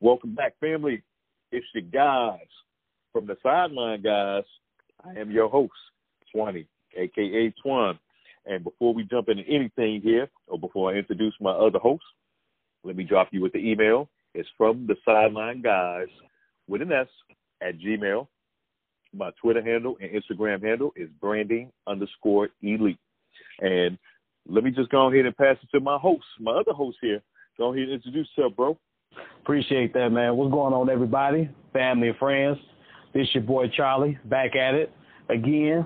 Welcome back, family. It's your guys from the sideline, guys. I am your host, Swanee, a.k.a. Twan. And before we jump into anything here, or before I introduce my other host, let me drop you with the email. It's from the sideline guys with an S at Gmail. My Twitter handle and Instagram handle is branding_elite. And let me just go ahead and pass it to my host, my other host here. Go ahead and introduce yourself, bro. Appreciate that, man. What's going on, everybody? Family and friends. This your boy Charlie, back at it again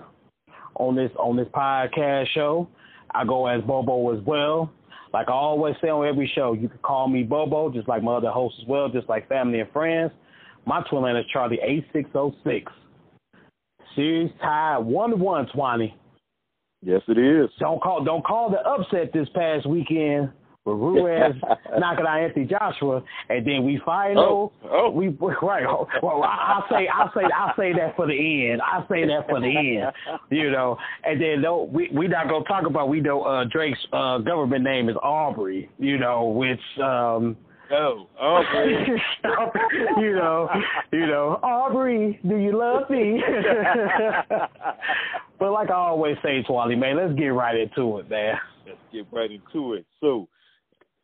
on this podcast show. I go as Bobo as well. Like I always say on every show, you can call me Bobo, just like my other hosts as well, just like family and friends. My twin name is Charlie 8606. Series tied 1-1, Twani. Yes, it is. Don't call the upset this past weekend with Ruiz knocking out Anthony Joshua, and then we final. We right. Well, I say that for the end. I say that for the end. You know, and then no, we not gonna talk about. We know Drake's government name is Aubrey. You know, which. Aubrey. you know, Aubrey, do you love me? But like I always say, Twally, man, let's get right into it, man. Let's get right into it. So,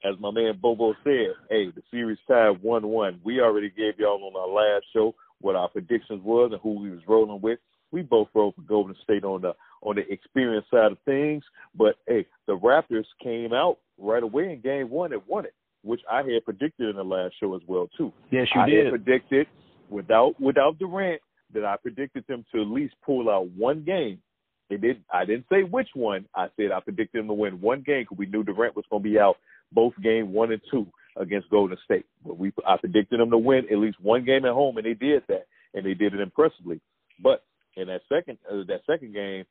as my man Bobo said, hey, the series tied 1-1. We already gave y'all on our last show what our predictions was and who we was rolling with. We both rolled for Golden State on the experience side of things. But, hey, the Raptors came out right away in Game 1 and won it, which I had predicted in the last show as well, too. Yes, you did. I had predicted, without Durant, that I predicted them to at least pull out one game. I didn't say which one. I said I predicted them to win one game because we knew Durant was going to be out both Game 1 and 2 against Golden State. But I predicted them to win at least one game at home, and they did that, and they did it impressively. But in that second game,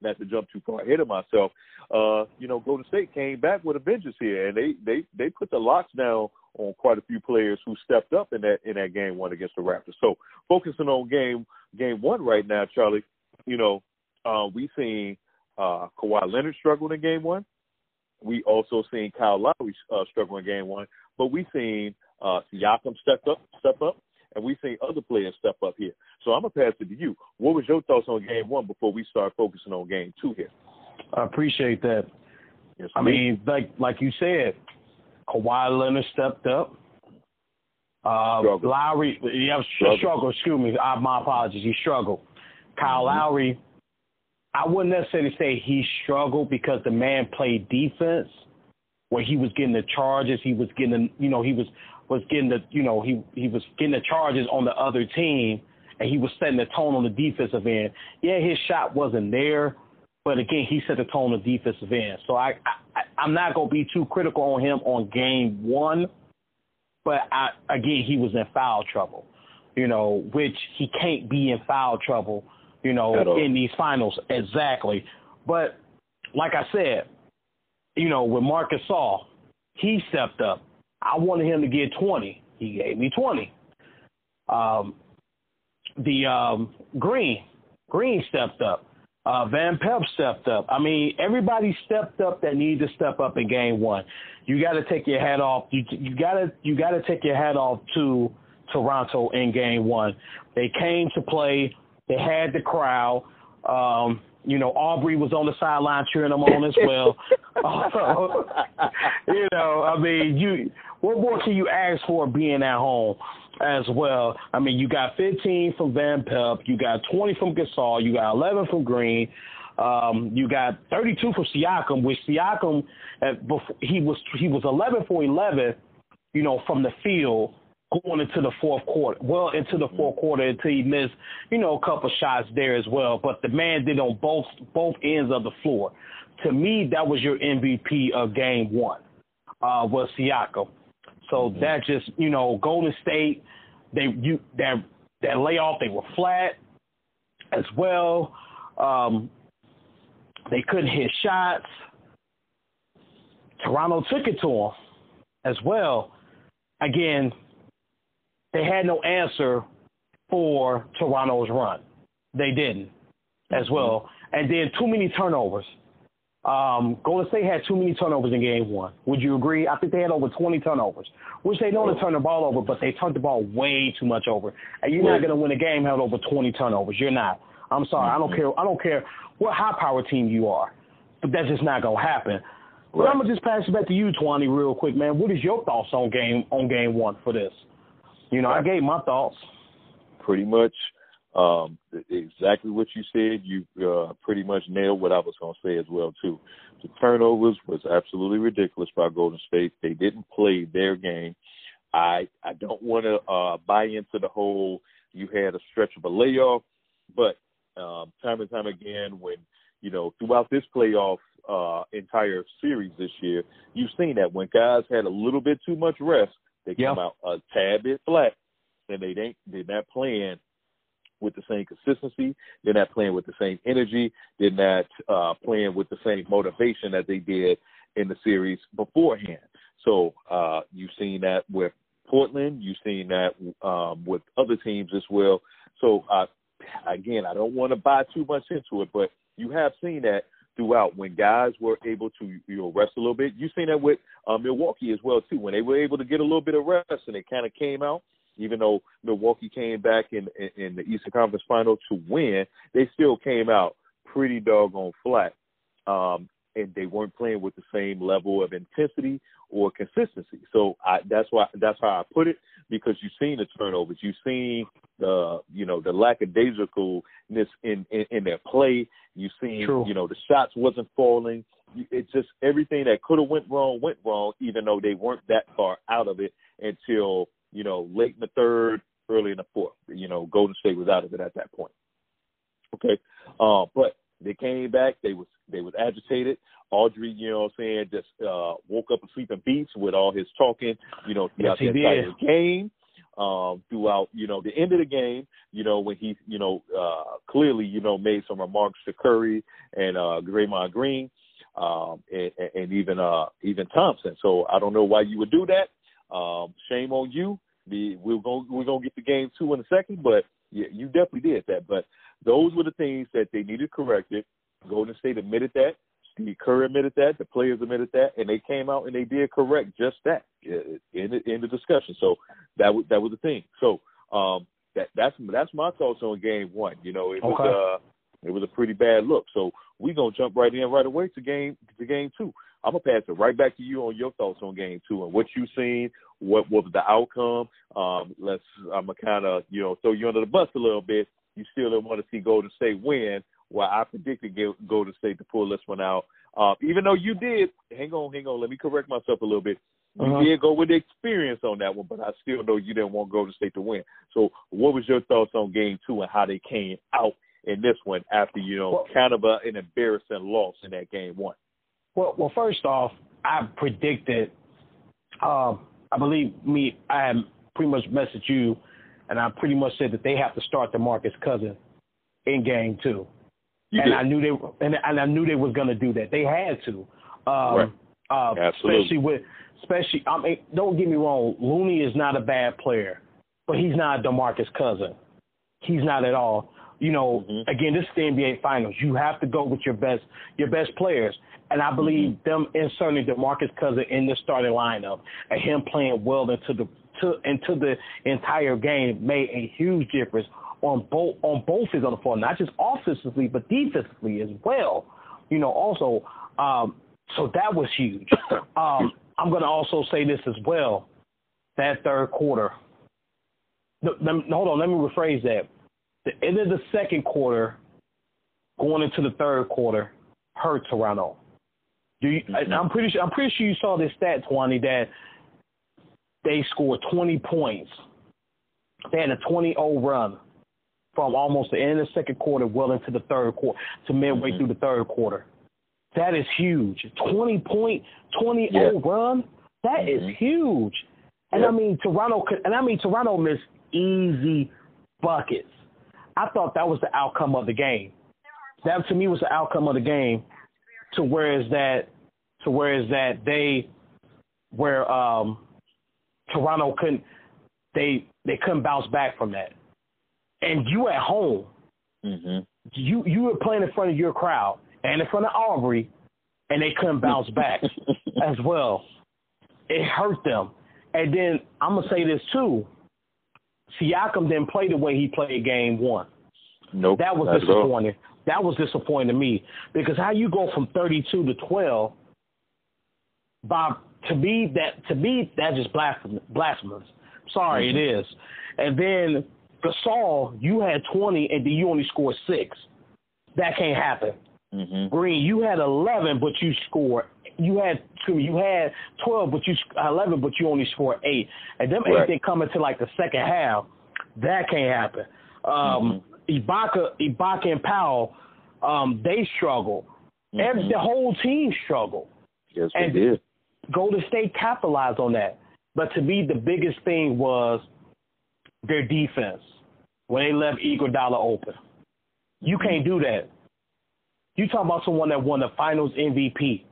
not to jump too far ahead of myself, Golden State came back with a vengeance here, and they put the locks down on quite a few players who stepped up in that Game 1 against the Raptors. So focusing on game one right now, Charlie, we seen Kawhi Leonard struggle in Game 1. We also seen Kyle Lowry struggle in Game 1, but we seen Siakam step up. And we've seen other players step up here. So I'm going to pass it to you. What was your thoughts on Game 1 before we start focusing on Game 2 here? I appreciate that. Yes, I mean, like you said, Kawhi Leonard stepped up. Lowry, struggled. Excuse me. My apologies. He struggled. Kyle Lowry, I wouldn't necessarily say he struggled because the man played defense where he was getting the charges. He was getting, he was getting the charges on the other team, and he was setting the tone on the defensive end. Yeah, his shot wasn't there, but again, he set the tone on the defensive end. So I'm not gonna be too critical on him on Game 1, but he was in foul trouble, which he can't be in foul trouble, in these finals exactly. But like I said, with Marc Gasol, he stepped up. I wanted him to get 20. He gave me 20. Green stepped up. Van Pep stepped up. I mean, everybody stepped up that needed to step up in Game 1. You got to take your hat off. You got to take your hat off to Toronto in Game 1. They came to play. They had the crowd. Aubrey was on the sideline cheering them on as well. What more can you ask for being at home as well? I mean, you got 15 from Van Pelt. You got 20 from Gasol. You got 11 from Green. You got 32 from Siakam, which Siakam, he was 11 for 11, from the field going into the fourth quarter. Well, into the fourth quarter until he missed, a couple shots there as well. But the man did on both ends of the floor. To me, that was your MVP of Game 1, was Siakam. So that just, Golden State, that layoff, they were flat as well. They couldn't hit shots. Toronto took it to them as well. Again, they had no answer for Toronto's run. They didn't. as well. And then too many turnovers. Golden State had too many turnovers in game one. Would you agree? I think they had over 20 turnovers, which they know to turn the ball over, but they turned the ball way too much over. And you're not going to win a game having over 20 turnovers. You're not. I'm sorry. I don't care. I don't care what high-power team you are. But that's just not going to happen. But I'm going to just pass it back to you, Twani, real quick, man. What is your thoughts on game one for this? You know, I gave my thoughts. Pretty much exactly what you said. You pretty much nailed what I was going to say as well, too. The turnovers was absolutely ridiculous by Golden State. They didn't play their game. I don't want to buy into the whole you had a stretch of a layoff, but time and time again when, you know, throughout this playoff entire series this year, you've seen that when guys had a little bit too much rest, they come out a tad bit flat, and they're not playing with the same consistency. They're not playing with the same energy. They're not playing with the same motivation that they did in the series beforehand. So you've seen that with Portland. You've seen that with other teams as well. So, again, I don't want to buy too much into it, but you have seen that throughout when guys were able to, you know, rest a little bit. You've seen that with Milwaukee as well, too, when they were able to get a little bit of rest and it kind of came out. Even though Milwaukee came back in the Eastern Conference Final to win, they still came out pretty doggone flat, and they weren't playing with the same level of intensity or consistency. So that's how I put it, because you've seen the turnovers, you've seen the the lackadaisicalness in their play, you've seen the shots wasn't falling. It's just everything that could have went wrong, even though they weren't that far out of it until, you know, late in the third, early in the fourth. You know, Golden State was out of it at that point. Okay. But they came back. They was agitated. Audrey, you know what I'm saying, just woke up asleep in beats with all his talking, you know, throughout the entire game. Throughout, the end of the game, when he, clearly, made some remarks to Curry and Draymond Green and even Thompson. So I don't know why you would do that. Shame on you. We're gonna get the game two in a second, but yeah, you definitely did that. But those were the things that they needed corrected. Golden State admitted that. Steve Kerr admitted that. The players admitted that, and they came out and they did correct just that in the discussion. So that was the thing. So that's my thoughts on game one. It was a pretty bad look. So we're gonna jump right in right away to game two. I'm going to pass it right back to you on your thoughts on game two and what you've seen, what was the outcome. I'm going to kind of, throw you under the bus a little bit. You still don't want to see Golden State win. Well, I predicted Golden State to pull this one out. Even though you did, hang on, let me correct myself a little bit. You did go with the experience on that one, but I still know you didn't want Golden State to win. So what was your thoughts on game two and how they came out in this one after, kind of an embarrassing loss in that game one? Well, first off, I predicted. I had pretty much messaged you, and I pretty much said that they have to start DeMarcus Cousins in game two, I knew they was going to do that. They had to, absolutely. Especially, I mean, don't get me wrong. Looney is not a bad player, but he's not a DeMarcus Cousins. He's not at all. Again, this is the NBA Finals. You have to go with your best players. And I believe them inserting DeMarcus Cousins in the starting lineup and him playing well into the entire game made a huge difference on both sides of the floor, not just offensively but defensively as well. Also, so that was huge. I'm going to also say this as well. That third quarter. Hold on, let me rephrase that. The end of the second quarter, going into the third quarter, hurt Toronto. I'm pretty sure you saw this stat, Twani, that they scored 20 points. They had a 20-0 run from almost the end of the second quarter, well into the third quarter, to midway through the third quarter. That is huge. 20-0 run. That is huge. And Toronto missed easy buckets. I thought that was the outcome of the game. That to me was the outcome of the game. Toronto couldn't bounce back from that. And you at home, you were playing in front of your crowd and in front of Aubrey, and they couldn't bounce back as well. It hurt them. And then I'm going to say this too. Siakam didn't play the way he played game one. Nope. That was disappointing. That was disappointing to me, because how you go from 32 to 12, Bob, to me, that just blasphemous. Sorry, it is. And then Gasol, you had 20, and then you only scored 6. That can't happen. Mm-hmm. Green, you had 11, but you scored. You had 12, but 11, but you only scored 8. And them 8 didn't come into like the second half. That can't happen. Ibaka and Powell, they struggled. Mm-hmm. The whole team struggled. Yes, and they did. Golden State capitalized on that. But to me, the biggest thing was their defense when they left Iguodala open. You can't do that. You talking about someone that won the Finals MVP.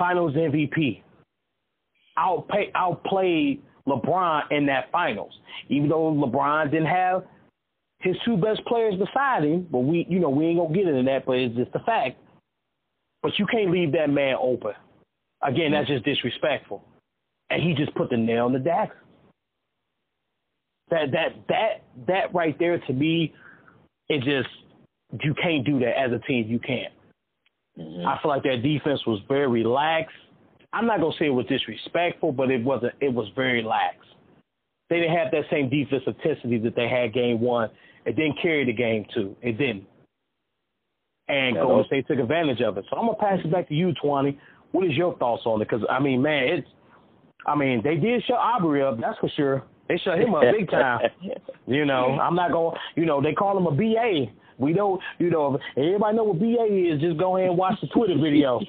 Outplayed LeBron in that Finals, even though LeBron didn't have his two best players beside him. But we ain't gonna get into that. But it's just a fact. But you can't leave that man open. Again, that's just disrespectful. And he just put the nail in the dagger. That right there, to me, it just, you can't do that as a team. You can't. Mm-hmm. I feel like that defense was very relaxed. I'm not gonna say it was disrespectful, but it wasn't. It was very lax. They didn't have that same defensive intensity that they had game one. It didn't carry to game two. It didn't. And Golden State took advantage of it. So I'm gonna pass it back to you, Twani. What is your thoughts on it? Because I mean, man, they did shut Aubrey up. That's for sure. They shut him up big time. I'm not gonna. They call him a BA. We know, everybody know what BA is. Just go ahead and watch the Twitter video.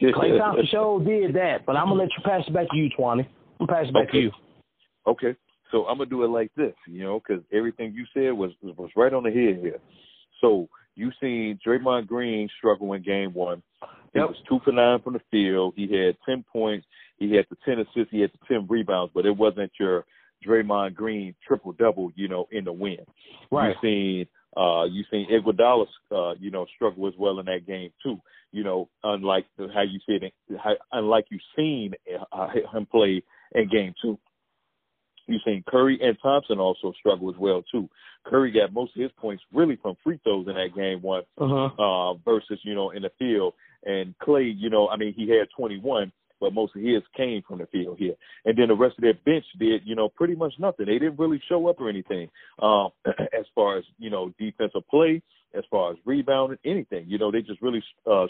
Klay Thompson show did that, but I'm gonna let you pass it back to you, Twani. I'm gonna pass it back to you. Okay, so I'm gonna do it like this, because everything you said was right on the head here. So you seen Draymond Green struggle in game one. He was 2 for 9 from the field. He had 10 points. He had the 10 assists. He had the 10 rebounds, but it wasn't your Draymond Green triple-double, in the win. Right. You seen Iguodala, struggle as well in that game too. Unlike you seen him play in game two. You seen Curry and Thompson also struggle as well too. Curry got most of his points really from free throws in that game one versus in the field. And Klay, he had 21. But most of his came from the field here. And then the rest of their bench did, pretty much nothing. They didn't really show up or anything as far as, defensive play, as far as rebounding, anything. They just really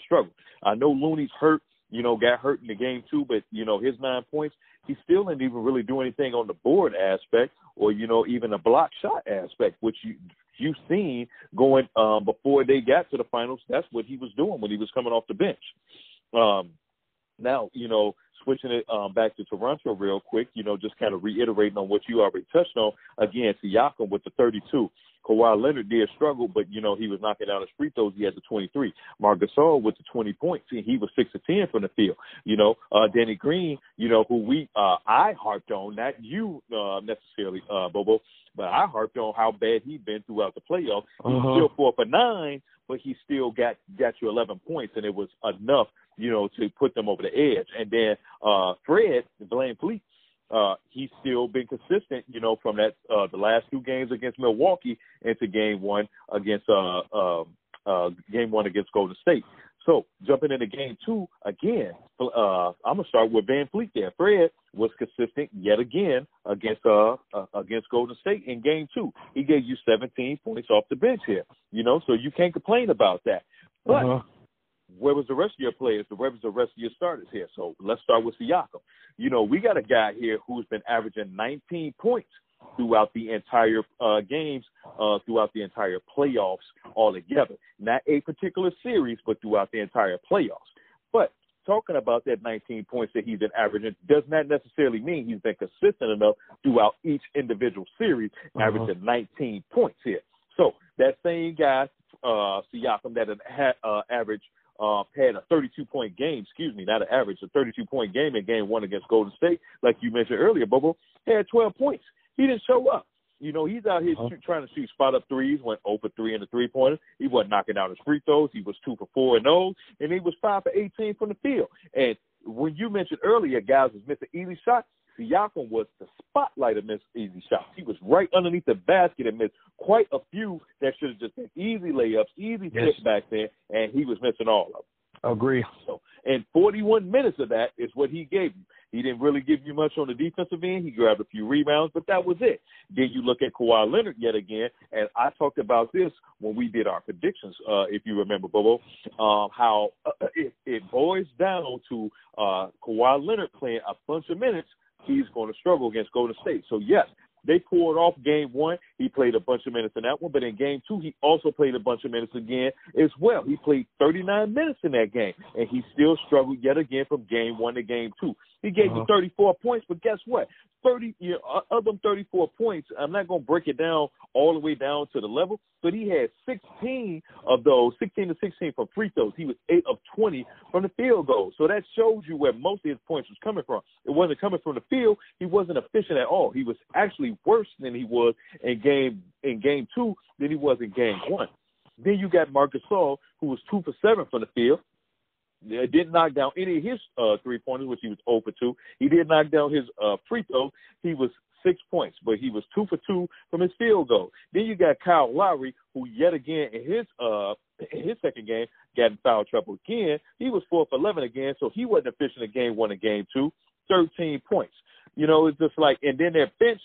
struggled. I know Looney's hurt, got hurt in the game too, but, his 9 points, he still didn't even really do anything on the board aspect or, even a block shot aspect, which you've seen going before they got to the finals. That's what he was doing when he was coming off the bench. Now, switching it back to Toronto real quick, just kind of reiterating on what you already touched on. Again, Siakam with the 32. Kawhi Leonard did struggle, but, he was knocking down his free throws. He had the 23. Marc Gasol with the 20 points. He was 6 of 10 from the field. Danny Green, who I harped on, not you necessarily, Bobo, but I harped on how bad he'd been throughout the playoffs. He was still 4 for 9, but he still got you 11 points, and it was enough, to put them over the edge. And then Fred VanVleet, he's still been consistent, from that the last 2 games against Milwaukee into game one against Golden State. So jumping into game two again, I'm gonna start with VanVleet there. Fred was consistent yet again against Golden State in game two. He gave you 17 points off the bench here, so you can't complain about that. But where was the rest of your players? Where was the rest of your starters here? So let's start with Siakam. We got a guy here who's been averaging 19 points throughout the entire games, throughout the entire playoffs altogether. Not a particular series, but throughout the entire playoffs. But talking about that 19 points that he's been averaging does not necessarily mean he's been consistent enough throughout each individual series, averaging 19 points here. So that same guy, Siakam, that had had a 32-point game, a 32-point game in game one against Golden State, like you mentioned earlier, Bobo, had 12 points. He didn't show up. You know, he's out here trying to shoot spot-up threes, went 0 for 3 in the three-pointers. He wasn't knocking down his free throws. He was 2 for 4 in those, and he was 5 for 18 from the field. And when you mentioned earlier, guys, was missing easy shots, Siakam was the spotlight of missed easy shots. He was right underneath the basket and missed quite a few that should have just been easy layups, easy tips back there, and he was missing all of them. Agree. So, and 41 minutes of that is what he gave you. He didn't really give you much on the defensive end. He grabbed a few rebounds, but that was it. Then you look at Kawhi Leonard yet again, and I talked about this when we did our predictions, if you remember, Bobo, how it boils down to Kawhi Leonard playing a bunch of minutes. He's going to struggle against Golden State. So, yes, they pulled off game one. He played a bunch of minutes in that one. But in game two, he also played a bunch of minutes again as well. He played 39 minutes in that game, and he still struggled yet again from game one to game two. He gave you 34 points, but guess what? Of them 34 points, I'm not going to break it down all the way down to the level, but he had 16 of those, 16 to 16 from free throws. He was 8 of 20 from the field goal. So that shows you where most of his points was coming from. It wasn't coming from the field. He wasn't efficient at all. He was actually worse than he was in game two than he was in game one. Then you got Marc Gasol, who was 2 for 7 from the field. Didn't knock down any of his three-pointers, which he was 0 for 2. He did knock down his free throw. He was 6 points, but he was 2 for 2 from his field goal. Then you got Kyle Lowry, who yet again in his second game got in foul trouble again. He was 4 for 11 again, so he wasn't efficient in game one and game two, 13 points. You know, it's just like, and then their bench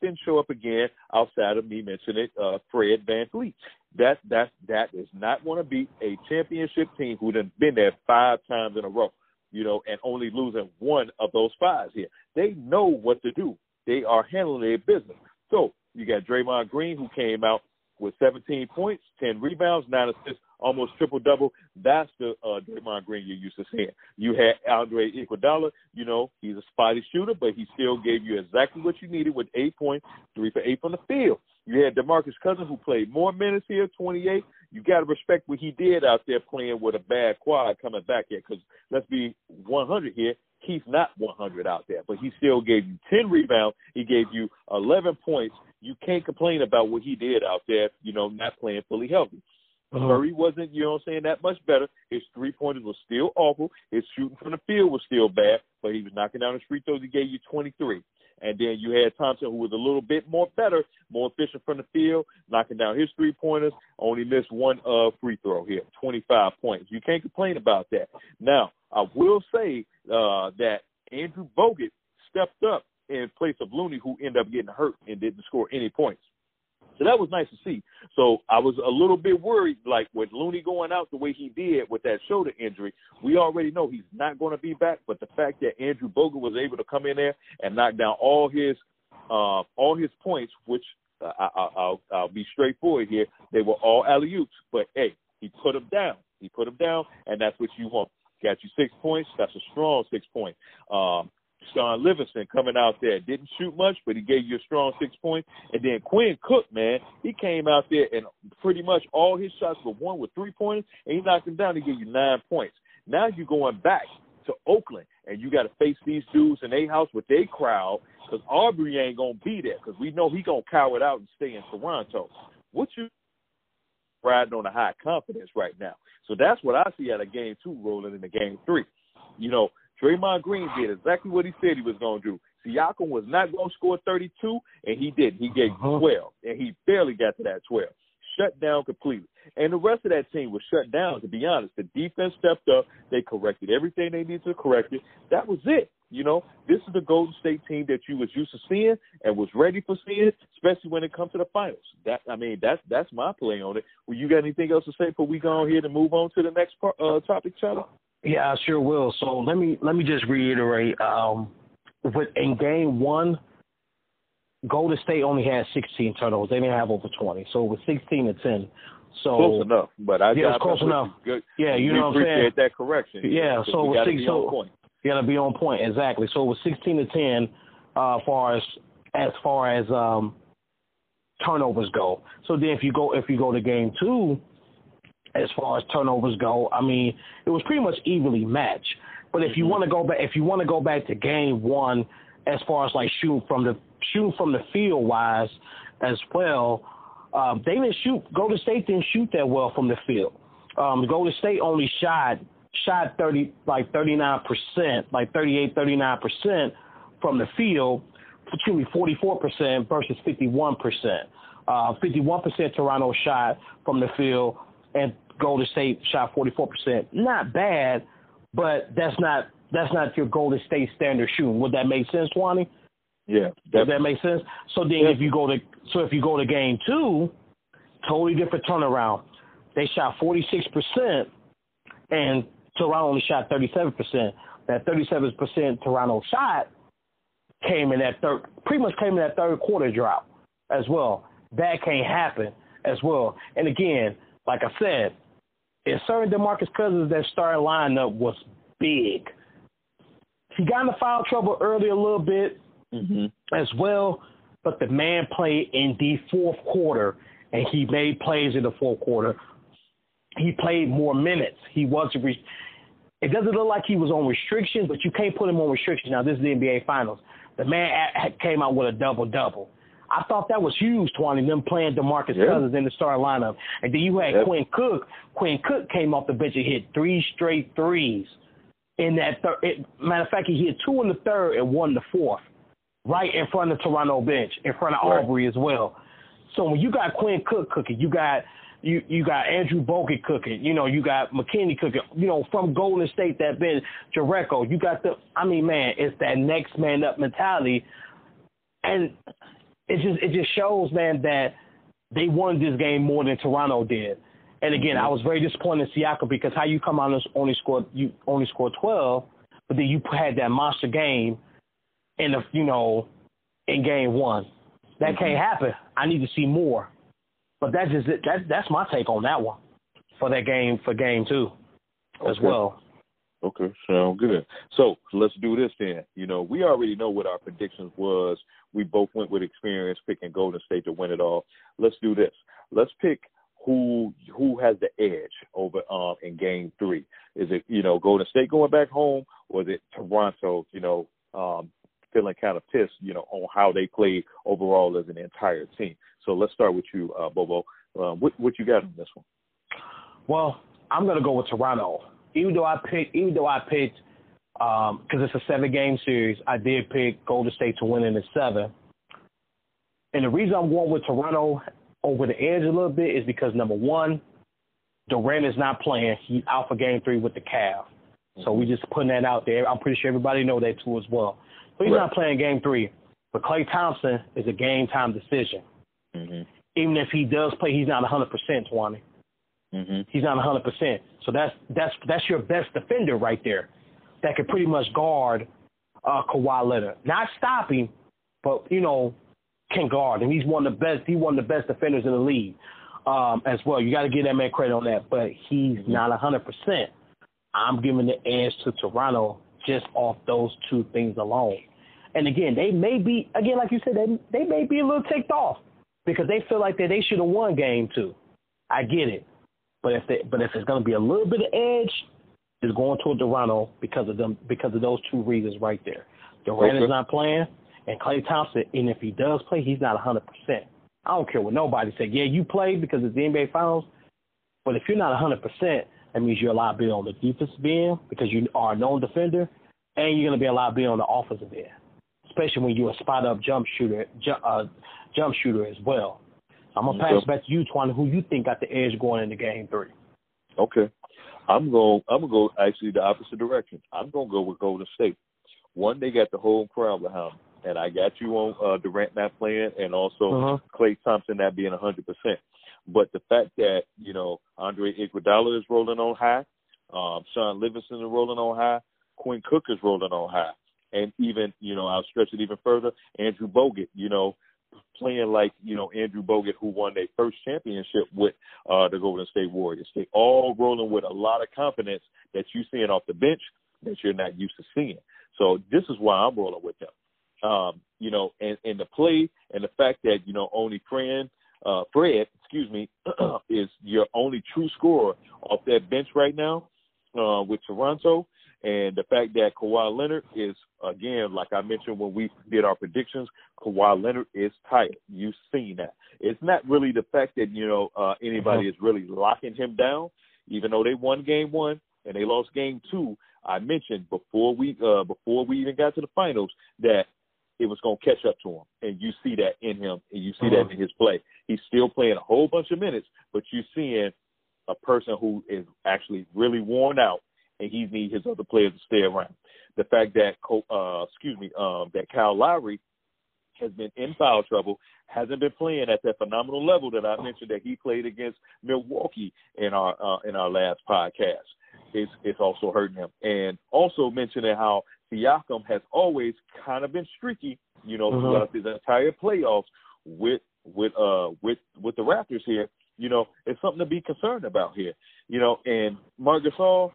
didn't show up again outside of me mentioning Fred VanVleet. That is not going to be a championship team who done been there 5 times in a row, you know, and only losing one of those 5 here. They know what to do. They are handling their business. So you got Draymond Green, who came out with 17 points, 10 rebounds, 9 assists, almost triple-double. That's the Draymond Green you're used to seeing. You had Andre Iguodala. You know, he's a spotty shooter, but he still gave you exactly what you needed with 8 points, 3 for 8 from the field. You had DeMarcus Cousins, who played more minutes here, 28. You got to respect what he did out there playing with a bad quad coming back here, because let's be 100 here. He's not 100 out there, but he still gave you 10 rebounds. He gave you 11 points. You can't complain about what he did out there, you know, not playing fully healthy. Curry wasn't, you know what I'm saying, that much better. His three-pointers was still awful. His shooting from the field was still bad, but he was knocking down his free throws. He gave you 23. And then you had Thompson, who was a little bit more better, more efficient from the field, knocking down his three-pointers, only missed one free throw here, 25 points. You can't complain about that. Now, I will say that Andrew Bogut stepped up in place of Looney, who ended up getting hurt and didn't score any points. So that was nice to see. So I was a little bit worried, like with Looney going out the way he did with that shoulder injury, we already know he's not going to be back. But the fact that Andrew Bogut was able to come in there and knock down all his points, which I'll be straightforward here, they were all alley-oops. But, hey, he put them down. He put them down, and that's what you want. Got you 6 points. That's a strong 6 points. Sean Livingston coming out there. Didn't shoot much, but he gave you a strong 6 points. And then Quinn Cook, man, he came out there and pretty much all his shots were one with three-pointers, and he knocked them down to give you 9 points. Now you're going back to Oakland, and you got to face these dudes in their house with their crowd, because Aubrey ain't going to be there, because we know he going to cow it out and stay in Toronto. What you riding on a high confidence right now. So that's what I see out of game two rolling into game three. You know, Draymond Green did exactly what he said he was going to do. Siakam was not going to score 32, and he didn't. He gave 12, and he barely got to that 12. Shut down completely. And the rest of that team was shut down, to be honest. The defense stepped up. They corrected everything they needed to correct it. That was it. You know, this is the Golden State team that you was used to seeing and was ready for seeing, especially when it comes to the finals. That's my play on it. Well, you got anything else to say before we go on here to move on to the next part, topic, Charlie? Yeah, I sure will. So let me just reiterate. In game one, Golden State only had 16 turnovers. They didn't have over 20, so it was 16-10. So close enough, but it was close enough. Good. Yeah, you know what I'm saying. Appreciate that correction. Yeah, so we got to be on point. You got to be on point, exactly. So it was 16-10 as far as turnovers go. So then if you go to game two, as far as turnovers go, I mean, it was pretty much evenly matched. But if you want to go back to game one, as far as like shooting from the field wise, as well. They didn't shoot. Golden State didn't shoot that well from the field. Golden State only shot 39%, like 39% from the field. Excuse me, 44% versus 51%. 51% Toronto shot from the field, and Golden State shot 44%. Not bad, but that's not your Golden State standard shooting. Would that make sense, Wani? Yeah, definitely. Does that make sense? So then, yeah. if you go to game two, totally different turnaround. They shot 46%, and Toronto only shot 37%. That 37% Toronto shot pretty much came in that third quarter drought as well. That can't happen as well. And again, like I said, in certain DeMarcus Cousins, that starting lineup was big. He got into foul trouble early a little bit. Mm-hmm. As well, but the man played in the fourth quarter, and he made plays in the fourth quarter. He played more minutes. He wasn't. It doesn't look like he was on restrictions, but you can't put him on restrictions. Now, this is the NBA Finals. The man came out with a double-double. I thought that was huge, Twani, them playing DeMarcus Cousins in the starting lineup. And then you had Quinn Cook. Quinn Cook came off the bench and hit 3 straight threes. In that matter of fact, he hit 2 in the third and 1 in the fourth. Right in front of the Toronto bench, in front of Aubrey as well. So when you got Quinn Cook cooking, you got Andrew Bogut cooking, you got McKinney cooking, from Golden State that been Jericho. You got it's that next man up mentality, and it just shows, man, that they won this game more than Toronto did. And again, I was very disappointed in Siakam because how you come out and only scored 12, but then you had that monster game. In game one, that can't happen. I need to see more, but that's just it. That's my take on that one for game two, as well. Okay, sounds good. So let's do this then. We already know what our predictions was. We both went with experience, picking Golden State to win it all. Let's do this. Let's pick who has the edge over in game three. Is it Golden State going back home, or is it Toronto? Feeling kind of pissed, on how they played overall as an entire team. So let's start with you, Bobo. What you got on this one? Well, I'm gonna go with Toronto. Even though I picked, because it's a 7-game series, I did pick Golden State to win in the 7. And the reason I'm going with Toronto over the edge a little bit is because, number one, Durant is not playing. He's out for game 3 with the calf. So we just putting that out there. I'm pretty sure everybody know that too as well. But he's not playing game 3. But Klay Thompson is a game-time decision. Mm-hmm. Even if he does play, he's not 100%, Twani. Mm-hmm. He's not 100%. So that's your best defender right there that could pretty much guard Kawhi Leonard. Not stop him, but, can guard him. He's one of the best. He's one of the best defenders in the league as well. You got to give that man credit on that. But he's not 100%. I'm giving the edge to Toronto just off those two things alone. And again, they may be, like you said, they may be a little ticked off because they feel like that they should have won game 2. I get it. But if it's going to be a little bit of edge, it's going to Toronto because of those two reasons right there. Durant is not playing, and Klay Thompson, and if he does play, he's not 100%. I don't care what nobody said. Yeah, you played because it's the NBA Finals, but if you're not 100%, that means you're a liability on the defensive end because you are a known defender, and you're going to be a liability on the offensive end, especially when you're a spot-up jump shooter as well. I'm going to pass back to you, Twan, who you think got the edge going into game 3. Okay. I'm going to go actually the opposite direction. I'm going to go with Golden State. One, they got the whole crowd behind them, and I got you on Durant not playing and also Klay Thompson not being 100%. But the fact that, Andre Iguodala is rolling on high, Sean Livingston is rolling on high, Quinn Cook is rolling on high, and even, I'll stretch it even further, Andrew Bogut, playing like, Andrew Bogut, who won their first championship with the Golden State Warriors. They all rolling with a lot of confidence that you're seeing off the bench that you're not used to seeing. So this is why I'm rolling with them. And the play and the fact that, only Fred, is your only true scorer off that bench right now with Toronto. And the fact that Kawhi Leonard is, again, like I mentioned when we did our predictions, Kawhi Leonard is tight. You've seen that. It's not really the fact that, you know, anybody is really locking him down, even though they won game one and they lost game two. I mentioned before we even got to the finals that it was going to catch up to him. And you see that in him, and you see that in his play. He's still playing a whole bunch of minutes, but you're seeing a person who is actually really worn out, and he needs his other players to stay around. The fact that that Kyle Lowry has been in foul trouble, hasn't been playing at that phenomenal level that I mentioned that he played against Milwaukee in our last podcast. It's also hurting him. And also mentioning how Siakam has always kind of been streaky, you know, throughout his entire playoffs with the Raptors here. You know, it's something to be concerned about here. You know, and Marc Gasol,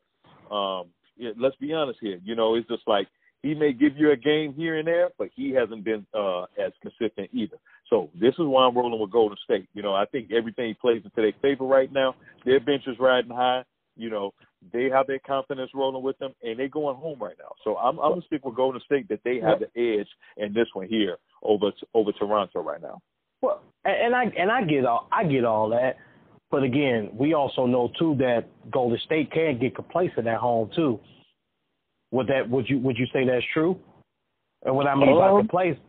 let's be honest here. You know, it's just like he may give you a game here and there, but he hasn't been as consistent either. So this is why I'm rolling with Golden State. You know, I think everything plays into their favor right now. Their bench is riding high. You know, they have their confidence rolling with them, and they're going home right now. So I'm going to stick with Golden State that they have the edge in this one here over Toronto right now. Well, and I get all that. But again, we also know too that Golden State can get complacent at home too. Would you say that's true? And what I mean by complacent,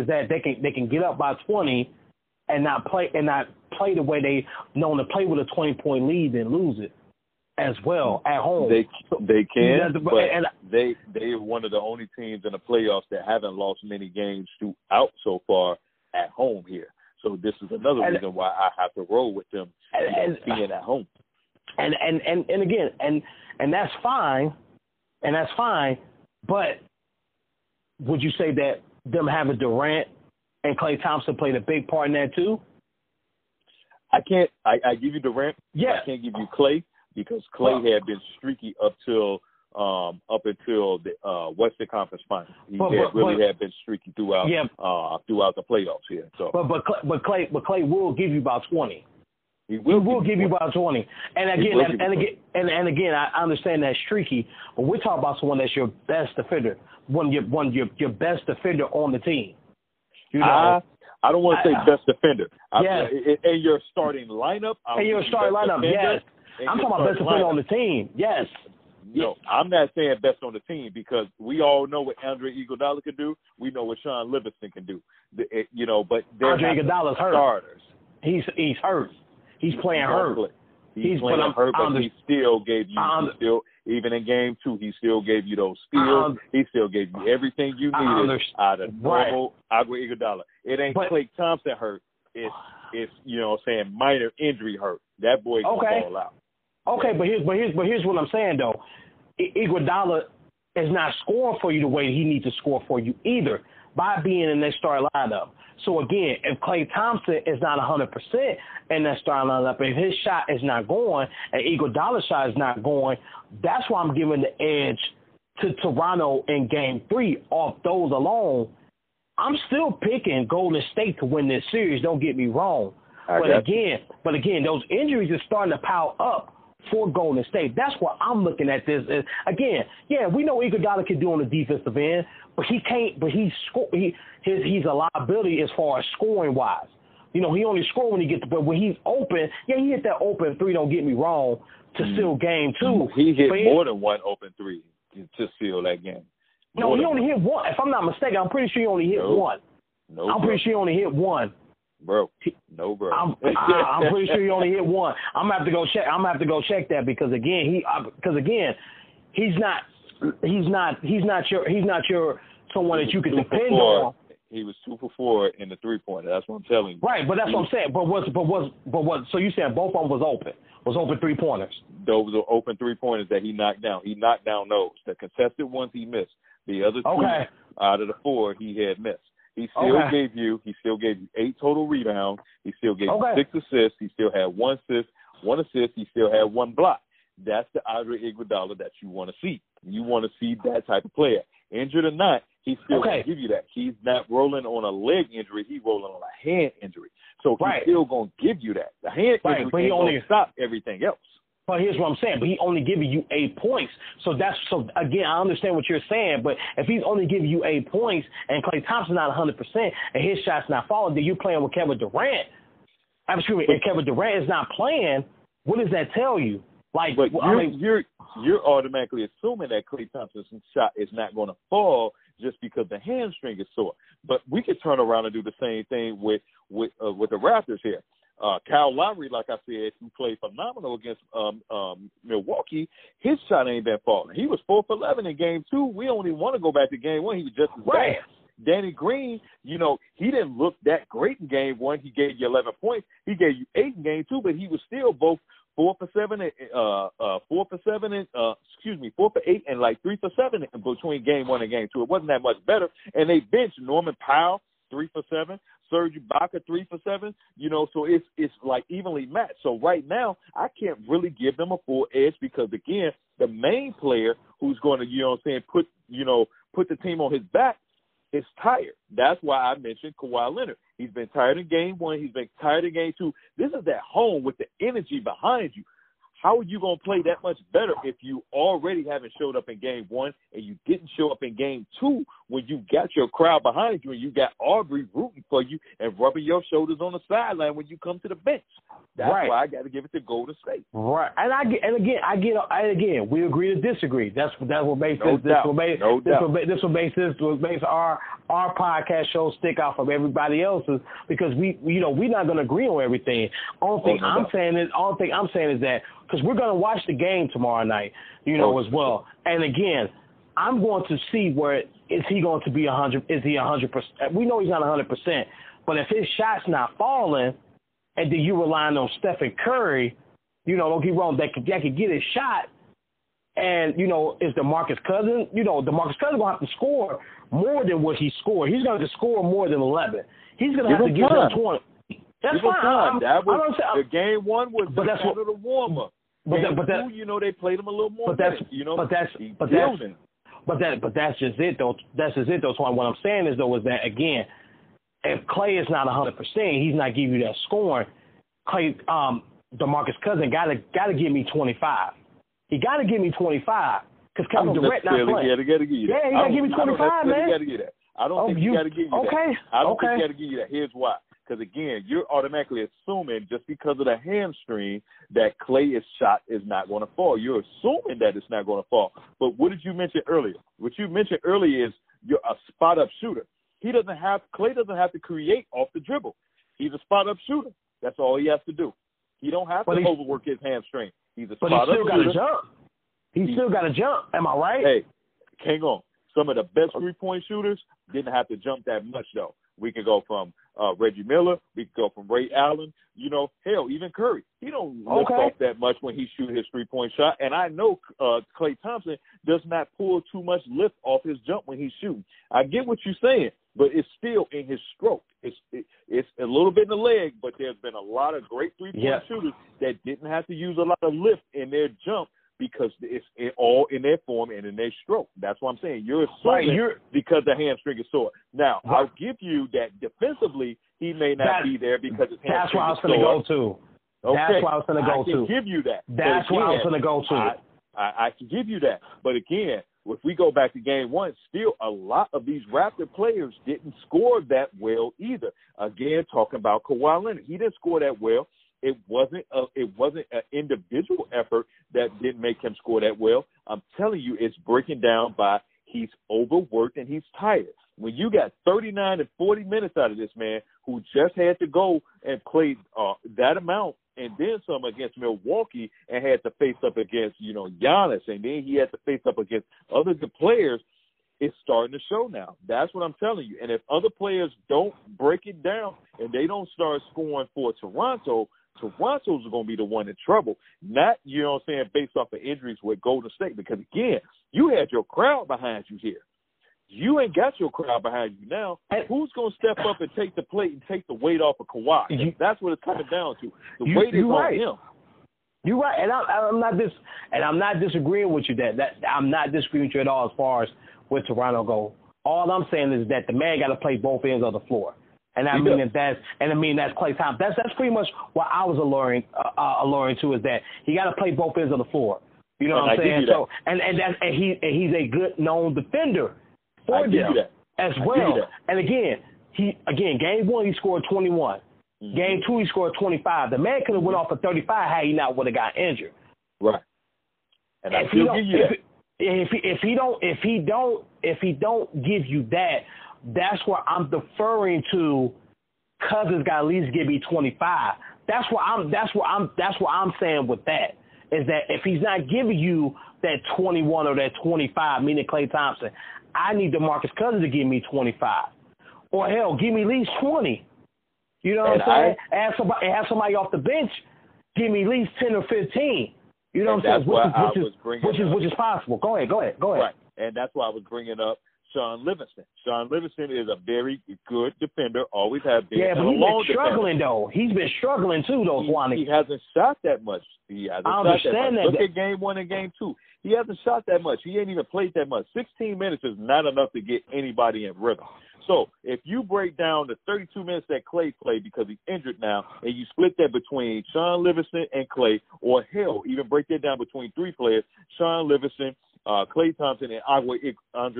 is that they can get up by 20 and not play the way they know to play with a 20-point lead and lose it as well at home. They can, but they're one of the only teams in the playoffs that haven't lost many games throughout so far at home here. So this is another reason why I have to roll with them being at home. And again, that's fine. But would you say that them having Durant and Klay Thompson played a big part in that too? I give you Durant. Yeah. I can't give you Klay because Klay had been streaky up until the Western Conference Finals. He had been streaky throughout the playoffs here. So, but Klay will give you about 20. He will give you about 20. And again, I understand that streaky. But we're talking about someone that's your best defender, your best defender on the team. You know, I don't want to say best defender. Yes. And your starting lineup. Yes. I'm talking about best defender on the team. Yes. No, I'm not saying best on the team because we all know what Andre Iguodala can do. We know what Sean Livingston can do. But Andre Iguodala's hurt. Starters. He's hurt. He's playing hurt. He's playing hurt, but he still gave you. Even in game two, he still gave you those steals. He still gave you everything you needed out of normal Andre Iguodala. It ain't Klay Thompson hurt. It's you know what I'm saying, minor injury hurt. That boy can fall out. Okay, but here's what I'm saying though. Iguodala is not scoring for you the way he needs to score for you either by being in that starting lineup. So again, if Klay Thompson is not 100% in that starting lineup, if his shot is not going and Iguodala's shot is not going, that's why I'm giving the edge to Toronto in Game 3 off those alone. I'm still picking Golden State to win this series. Don't get me wrong, but again, those injuries are starting to pile up for Golden State. That's what I'm looking at this. Is, again, yeah, we know Iguodala can do on the defensive end, but he can't. But he's a liability as far as scoring wise. You know, he only scores when he gets. But when he's open, yeah, he hit that open three. Don't get me wrong. To seal game two, he hit more than one open three to seal that game. No, he only hit one. If I'm not mistaken, I'm pretty sure he only hit one. No, I'm pretty sure he only hit one. Bro, no, bro. I'm pretty sure he only hit one. I'm gonna have to go check that because again, he's not someone that you can depend on. He was 2 for 4 in the 3-pointer. That's what I'm telling you. Right, but that's what I'm saying. But what? So you saying both of them was open 3-pointers? Those were open 3-pointers that he knocked down. He knocked down those. The contested ones he missed. The other two out of the 4 he had missed. He still gave you 8 total rebounds. He still gave you 6 assists. He still had one assist. He still had one block. That's the Andre Iguodala that you want to see. You want to see that type of player. Injured or not, he still going to give you that. He's not rolling on a leg injury. He's rolling on a hand injury. So he's still going to give you that. The hand injury ain't going to stop everything else. But here's what I'm saying. But he only giving you 8 points. So again, I understand what you're saying. But if he's only giving you 8 points and Klay Thompson's not 100% and his shot's not falling, then you're playing with Kevin Durant. I'm assuming if Kevin Durant is not playing, what does that tell you? Like, but you're automatically assuming that Klay Thompson's shot is not going to fall just because the hamstring is sore. But we could turn around and do the same thing with the Raptors here. Kyle Lowry, like I said, who played phenomenal against Milwaukee, his shot ain't been falling. He was 4 for 11 in Game 2. We only want to go back to Game 1. He was just as bad. Danny Green, you know, he didn't look that great in Game 1. He gave you 11 points. He gave you 8 in Game 2, but he was still both 4 for 7 and 4 for 7 and 4 for 8 and like 3 for 7 between Game 1 and Game 2. It wasn't that much better. And they benched Norman Powell 3 for 7, Serge Ibaka 3 for 7. You know, so it's like evenly matched. So right now, I can't really give them a full edge because again, the main player who's going to, you know, what I'm saying, put the team on his back. It's tired. That's why I mentioned Kawhi Leonard. He's been tired in Game 1. He's been tired in Game 2. This is at home with the energy behind you. How are you going to play that much better if you already haven't showed up in Game 1 and you didn't show up in Game 2 when you got your crowd behind you and you got Aubrey rooting for you and rubbing your shoulders on the sideline when you come to the bench? That's right. Why I got to give it to Golden State. Right. And again, we agree to disagree. That's what makes no this. Doubt. This will make our podcast show stick out from everybody else's because we're not going to agree on everything. Only thing I'm saying is that. Because we're going to watch the game tomorrow night, as well. And again, I'm going to see where is he going to be 100? Is he 100%? We know he's not 100%. But if his shot's not falling, and then you relying on Stephen Curry, don't get wrong, that could get his shot. And is DeMarcus Cousins going to have to score more than what he scored? He's going to score more than 11. He's going to have to give him 20. That's fine. Game 1 was kind of the warm-up. But they played him a little more. But that's just it though. That's just it though. So what I'm saying is that again, if Klay is not 100%, he's not giving you that scoring. DeMarcus Cousins gotta give me 25. He gotta give me 25 because Kevin Durant not playing. Yeah, he gotta give me 25, man. I don't think he gotta give you that. Here's why. Because, again, you're automatically assuming just because of the hamstring that Klay's shot is not going to fall. You're assuming that it's not going to fall. But what did you mention earlier? What you mentioned earlier is you're a spot-up shooter. Klay doesn't have to create off the dribble. He's a spot-up shooter. That's all he has to do. He don't have to overwork his hamstring. He's a spot-up shooter. But he's still got to jump. He's still got to jump. Am I right? Hey, hang on. Some of the best three-point shooters didn't have to jump that much, though. We can go from Reggie Miller. We can go from Ray Allen. Hell, even Curry. He don't lift off that much when he shoots his three-point shot. And I know Klay Thompson does not pull too much lift off his jump when he's shooting. I get what you're saying, but it's still in his stroke. It's a little bit in the leg, but there's been a lot of great three-point shooters that didn't have to use a lot of lift in their jump because it's all in their form and in their stroke. That's what I'm saying. You're assuming because the hamstring is sore. Now, I'll give you that defensively he may not be there because his hamstring is sore. That's where I was going to go to. Okay. That's where I was going to go to. I can give you that. That's where I was going to go to. I can give you that. But again, if we go back to Game 1, still a lot of these Raptor players didn't score that well either. Again, talking about Kawhi Leonard. He didn't score that well. It wasn't an individual effort that didn't make him score that well. I'm telling you, it's breaking down by he's overworked and he's tired. When you got 39 and 40 minutes out of this man who just had to go and play that amount and then some against Milwaukee and had to face up against, Giannis, and then he had to face up against other good players, it's starting to show now. That's what I'm telling you. And if other players don't break it down and they don't start scoring for Toronto, Toronto's going to be the one in trouble, not, based off of injuries with Golden State. Because, again, you had your crowd behind you here. You ain't got your crowd behind you now. Who's going to step up and take the plate and take the weight off of Kawhi? That's what it's coming down to. The weight is on him. You're right. And I'm not disagreeing with you. I'm not disagreeing with you at all as far as where Toronto go. All I'm saying is that the man got to play both ends of the floor. And I mean that's Klay Thompson. That's pretty much what I was alluring to, is that he got to play both ends of the floor. You know what I'm saying? So he's a good known defender for them as well. And again, game one he scored 21. Mm-hmm. Game two he scored 25. The man could have went off for 35 had he not would have got injured. Right. And I still give you that. If he don't give you that, that's where I'm deferring to. Cousins got at least give me 25. That's what I'm saying with that, is that if he's not giving you that 21 or that 25, meaning Klay Thompson, I need DeMarcus Cousins to give me 25, or hell, give me at least 20. You know what I'm saying? Have somebody off the bench give me at least 10 or 15. You know what I'm saying? Which is possible. Go ahead. Right. And that's why I was bringing up Sean Livingston. Sean Livingston is a very good defender, always has been. Yeah, but he's been struggling, though. He's been struggling, too, though, Swanee. He hasn't shot that much. I understand that. Look at game one and game two. He hasn't shot that much. He ain't even played that much. 16 minutes is not enough to get anybody in rhythm. So if you break down the 32 minutes that Klay played, because he's injured now, and you split that between Sean Livingston and Klay, or hell, even break that down between three players, Sean Livingston, Klay Thompson, and Andre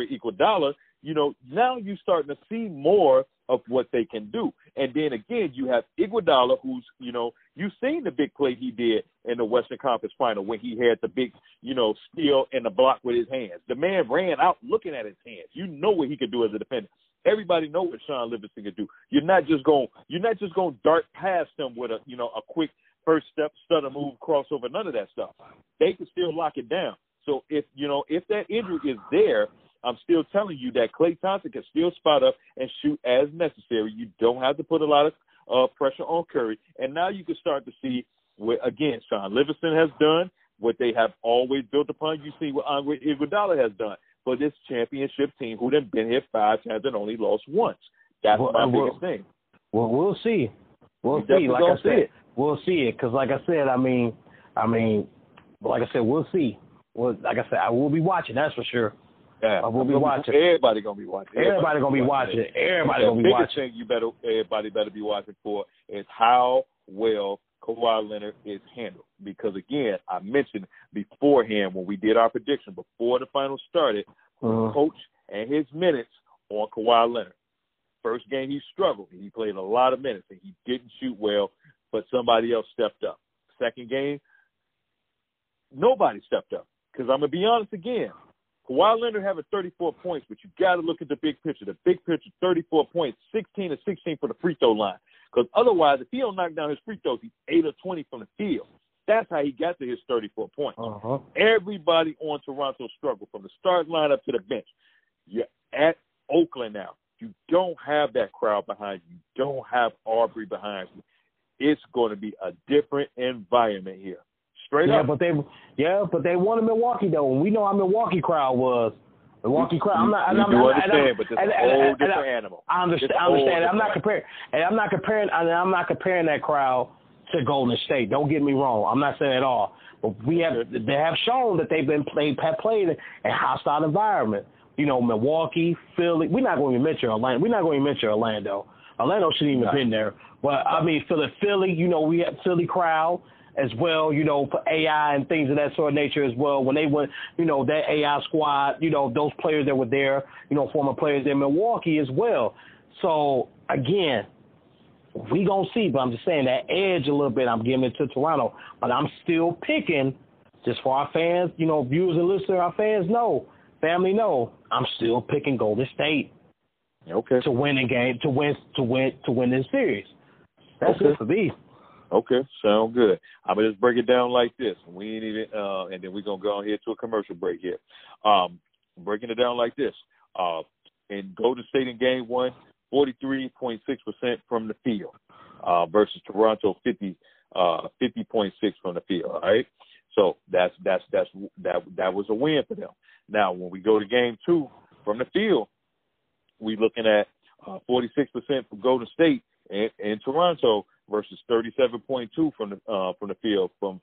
Iguodala, you know, now you're starting to see more of what they can do. And then again, you have Iguodala, who's, you know, you've seen the big play he did in the Western Conference Final when he had the big, you know, steal and the block with his hands. The man ran out looking at his hands. You know what he could do as a defender. Everybody know what Sean Livingston can do. You're not just gonna dart past them with a, you know, a quick first step, stutter move, crossover, none of that stuff. They can still lock it down. So if that injury is there, I'm still telling you that Klay Thompson can still spot up and shoot as necessary. You don't have to put a lot of pressure on Curry. And now you can start to see what, again, Sean Livingston has done, what they have always built upon. You see what Andre Iguodala has done for this championship team, who done been here 5 times and only lost once. That's biggest thing. Well, we'll see. We'll see it, because, like I said, we'll see. Well, like I said, I will be watching. That's for sure. Yeah, I will be watching. Everybody gonna be watching. Everybody gonna be watching. Everybody gonna be watching. The biggest thing everybody better be watching for is how well Kawhi Leonard is handled. Because, again, I mentioned beforehand when we did our prediction, before the final started, coach and his minutes on Kawhi Leonard. First game he struggled. He played a lot of minutes, and he didn't shoot well, but somebody else stepped up. Second game, nobody stepped up. Because I'm going to be honest again, Kawhi Leonard having 34 points, but you got to look at the big picture. The big picture, 34 points, 16 and 16 for the free throw line. Because otherwise, if he don't knock down his free throws, he's 8 or 20 from the field. That's how he got to his 34 points. Uh-huh. Everybody on Toronto struggled, from the start lineup to the bench. You're at Oakland now. You don't have that crowd behind you. You don't have Aubrey behind you. It's going to be a different environment here. Straight up. But they won in Milwaukee, though. And we know how Milwaukee crowd was. Milwaukee crowd. I understand, but it's a whole different animal. I understand. I'm not comparing that crowd to Golden State. Don't get me wrong. I'm not saying at all. But they have shown that they've been played in a hostile environment. You know, Milwaukee, Philly. We're not going to mention Orlando. Orlando shouldn't even been there. But I mean, Philly. You know, we have Philly crowd as well, you know, for AI and things of that sort of nature as well. When they went, you know, that AI squad, you know, those players that were there, you know, former players in Milwaukee as well. So, again, we going to see, but I'm just saying that edge a little bit I'm giving it to Toronto. But I'm still picking, just for our fans, you know, viewers and listeners, our fans know, family know, I'm still picking Golden State to win a game, to win this series. That's it for me. Okay, sound good. I'm going to just break it down like this. We ain't even, and then we're going to go on here to a commercial break here. Breaking it down like this. In Golden State in game one, 43.6% from the field versus Toronto, 50.6 from the field. All right. So that was a win for them. Now, when we go to game two from the field, we're looking at 46% from Golden State and Toronto, versus 37.2 from the field from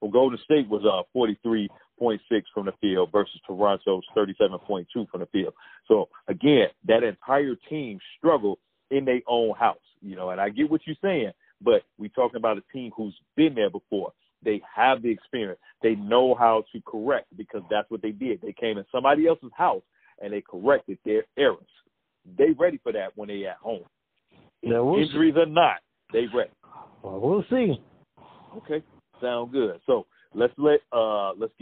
Golden State was 43.6 from the field versus Toronto's 37.2 from the field. So again, that entire team struggled in their own house, you know, and I get what you're saying, but we're talking about a team who's been there before. They have the experience. They know how to correct because that's what they did. They came in somebody else's house and they corrected their errors. They ready for that when they at home. Now, injuries or not, they ready. Well, we'll see. Okay, sound good. So let's get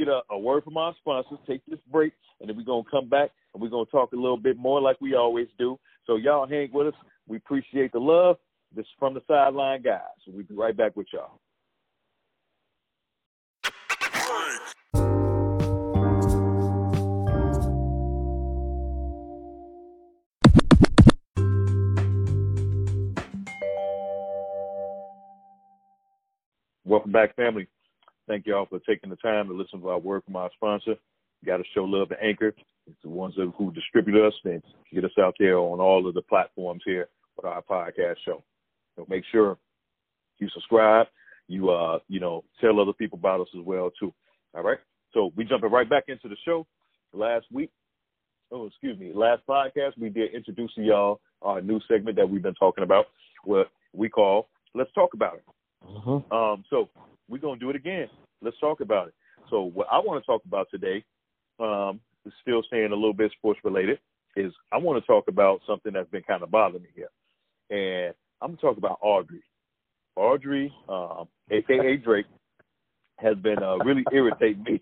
a word from our sponsors, take this break, and then we're going to come back and we're going to talk a little bit more like we always do. So y'all hang with us. We appreciate the love. This is From the Sideline Guys. We'll be right back with y'all. Welcome back, family. Thank you all for taking the time to listen to our word from our sponsor. Got to show love to Anchor. It's the ones who distribute us and get us out there on all of the platforms here with our podcast show. So make sure you subscribe. You, tell other people about us as well, too. All right? So we jumping right back into the show. Last podcast, we did introduce to y'all our new segment that we've been talking about, what we call Let's Talk About It. Mm-hmm. So we're going to do it again. Let's talk about it. So what I want to talk about today, still staying a little bit sports related, is I want to talk about something that's been kind of bothering me here. And I'm going to talk about Audrey. Audrey, a.k.a. Drake, has been really irritating me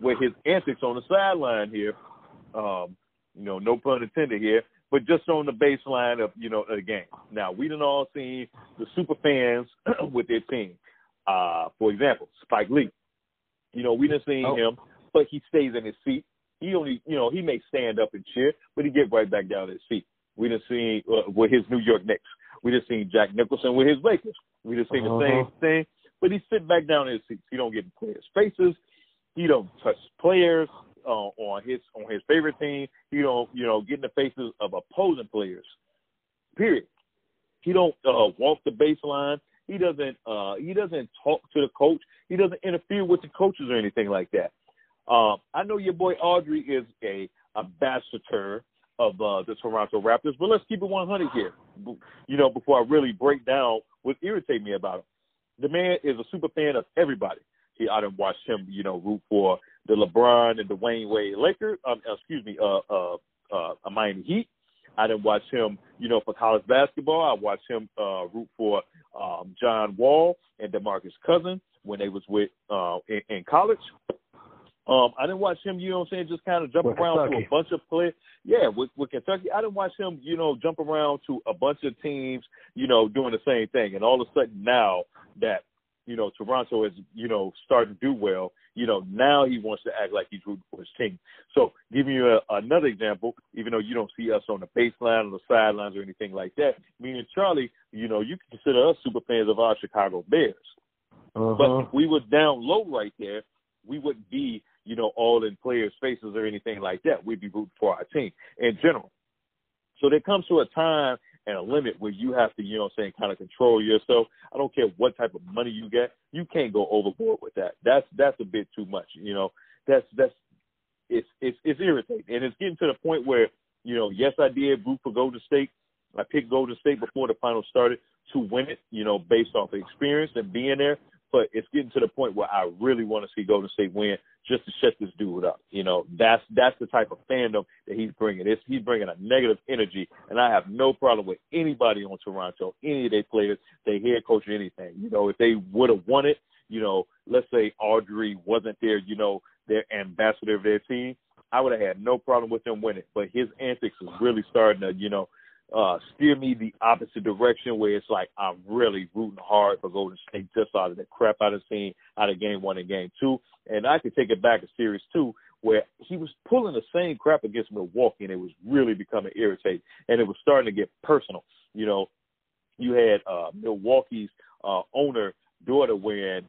with his antics on the sideline here. No pun intended here. But just on the baseline of, of the game. Now, we done all seen the super fans with their team. For example, Spike Lee. We done seen him, but he stays in his seat. He only, he may stand up and cheer, but he get right back down to his seat. We done seen with his New York Knicks. We done seen Jack Nicholson with his Lakers. We done seen the same thing, but he sit back down in his seat. He don't get in players' faces. He don't touch players. On his favorite team, he don't get in the faces of opposing players. Period. He don't walk the baseline. He doesn't talk to the coach. He doesn't interfere with the coaches or anything like that. I know your boy Audrey is a ambassador of the Toronto Raptors, but let's keep it 100 here. Before I really break down what irritates me about him, the man is a super fan of everybody. I done watched him, root for the LeBron and Dwyane Wade Lakers. Miami Heat. I done watch him, for college basketball. I watched him root for John Wall and DeMarcus Cousins when they was with in college. I didn't watch him, just kind of jump around to a bunch of players. Yeah, with Kentucky. I didn't watch him, jump around to a bunch of teams, doing the same thing. And all of a sudden now that Toronto is, starting to do well, now he wants to act like he's rooting for his team. So giving you another example, even though you don't see us on the baseline or the sidelines or anything like that, me and Charlie, you can consider us super fans of our Chicago Bears. Uh-huh. But if we were down low right there, we wouldn't be, all in players' faces or anything like that. We'd be rooting for our team in general. So there comes to a time and a limit where you have to, kind of control yourself. I don't care what type of money you get. You can't go overboard with that. That's a bit too much, It's irritating. And it's getting to the point where, yes, I did root for Golden State. I picked Golden State before the final started to win it, based off experience and being there. But it's getting to the point where I really want to see Golden State win just to shut this dude up. That's the type of fandom that he's bringing. He's bringing a negative energy, and I have no problem with anybody on Toronto, any of their players, their head coach or anything. If they would have won it, let's say Audrey wasn't there, their ambassador of their team, I would have had no problem with them winning. But his antics is really starting to, steer me the opposite direction where it's like I'm really rooting hard for Golden State just out of the crap I done seen out of game one and game two. And I could take it back to series two where he was pulling the same crap against Milwaukee and it was really becoming irritating and it was starting to get personal. You had Milwaukee's owner daughter wearing,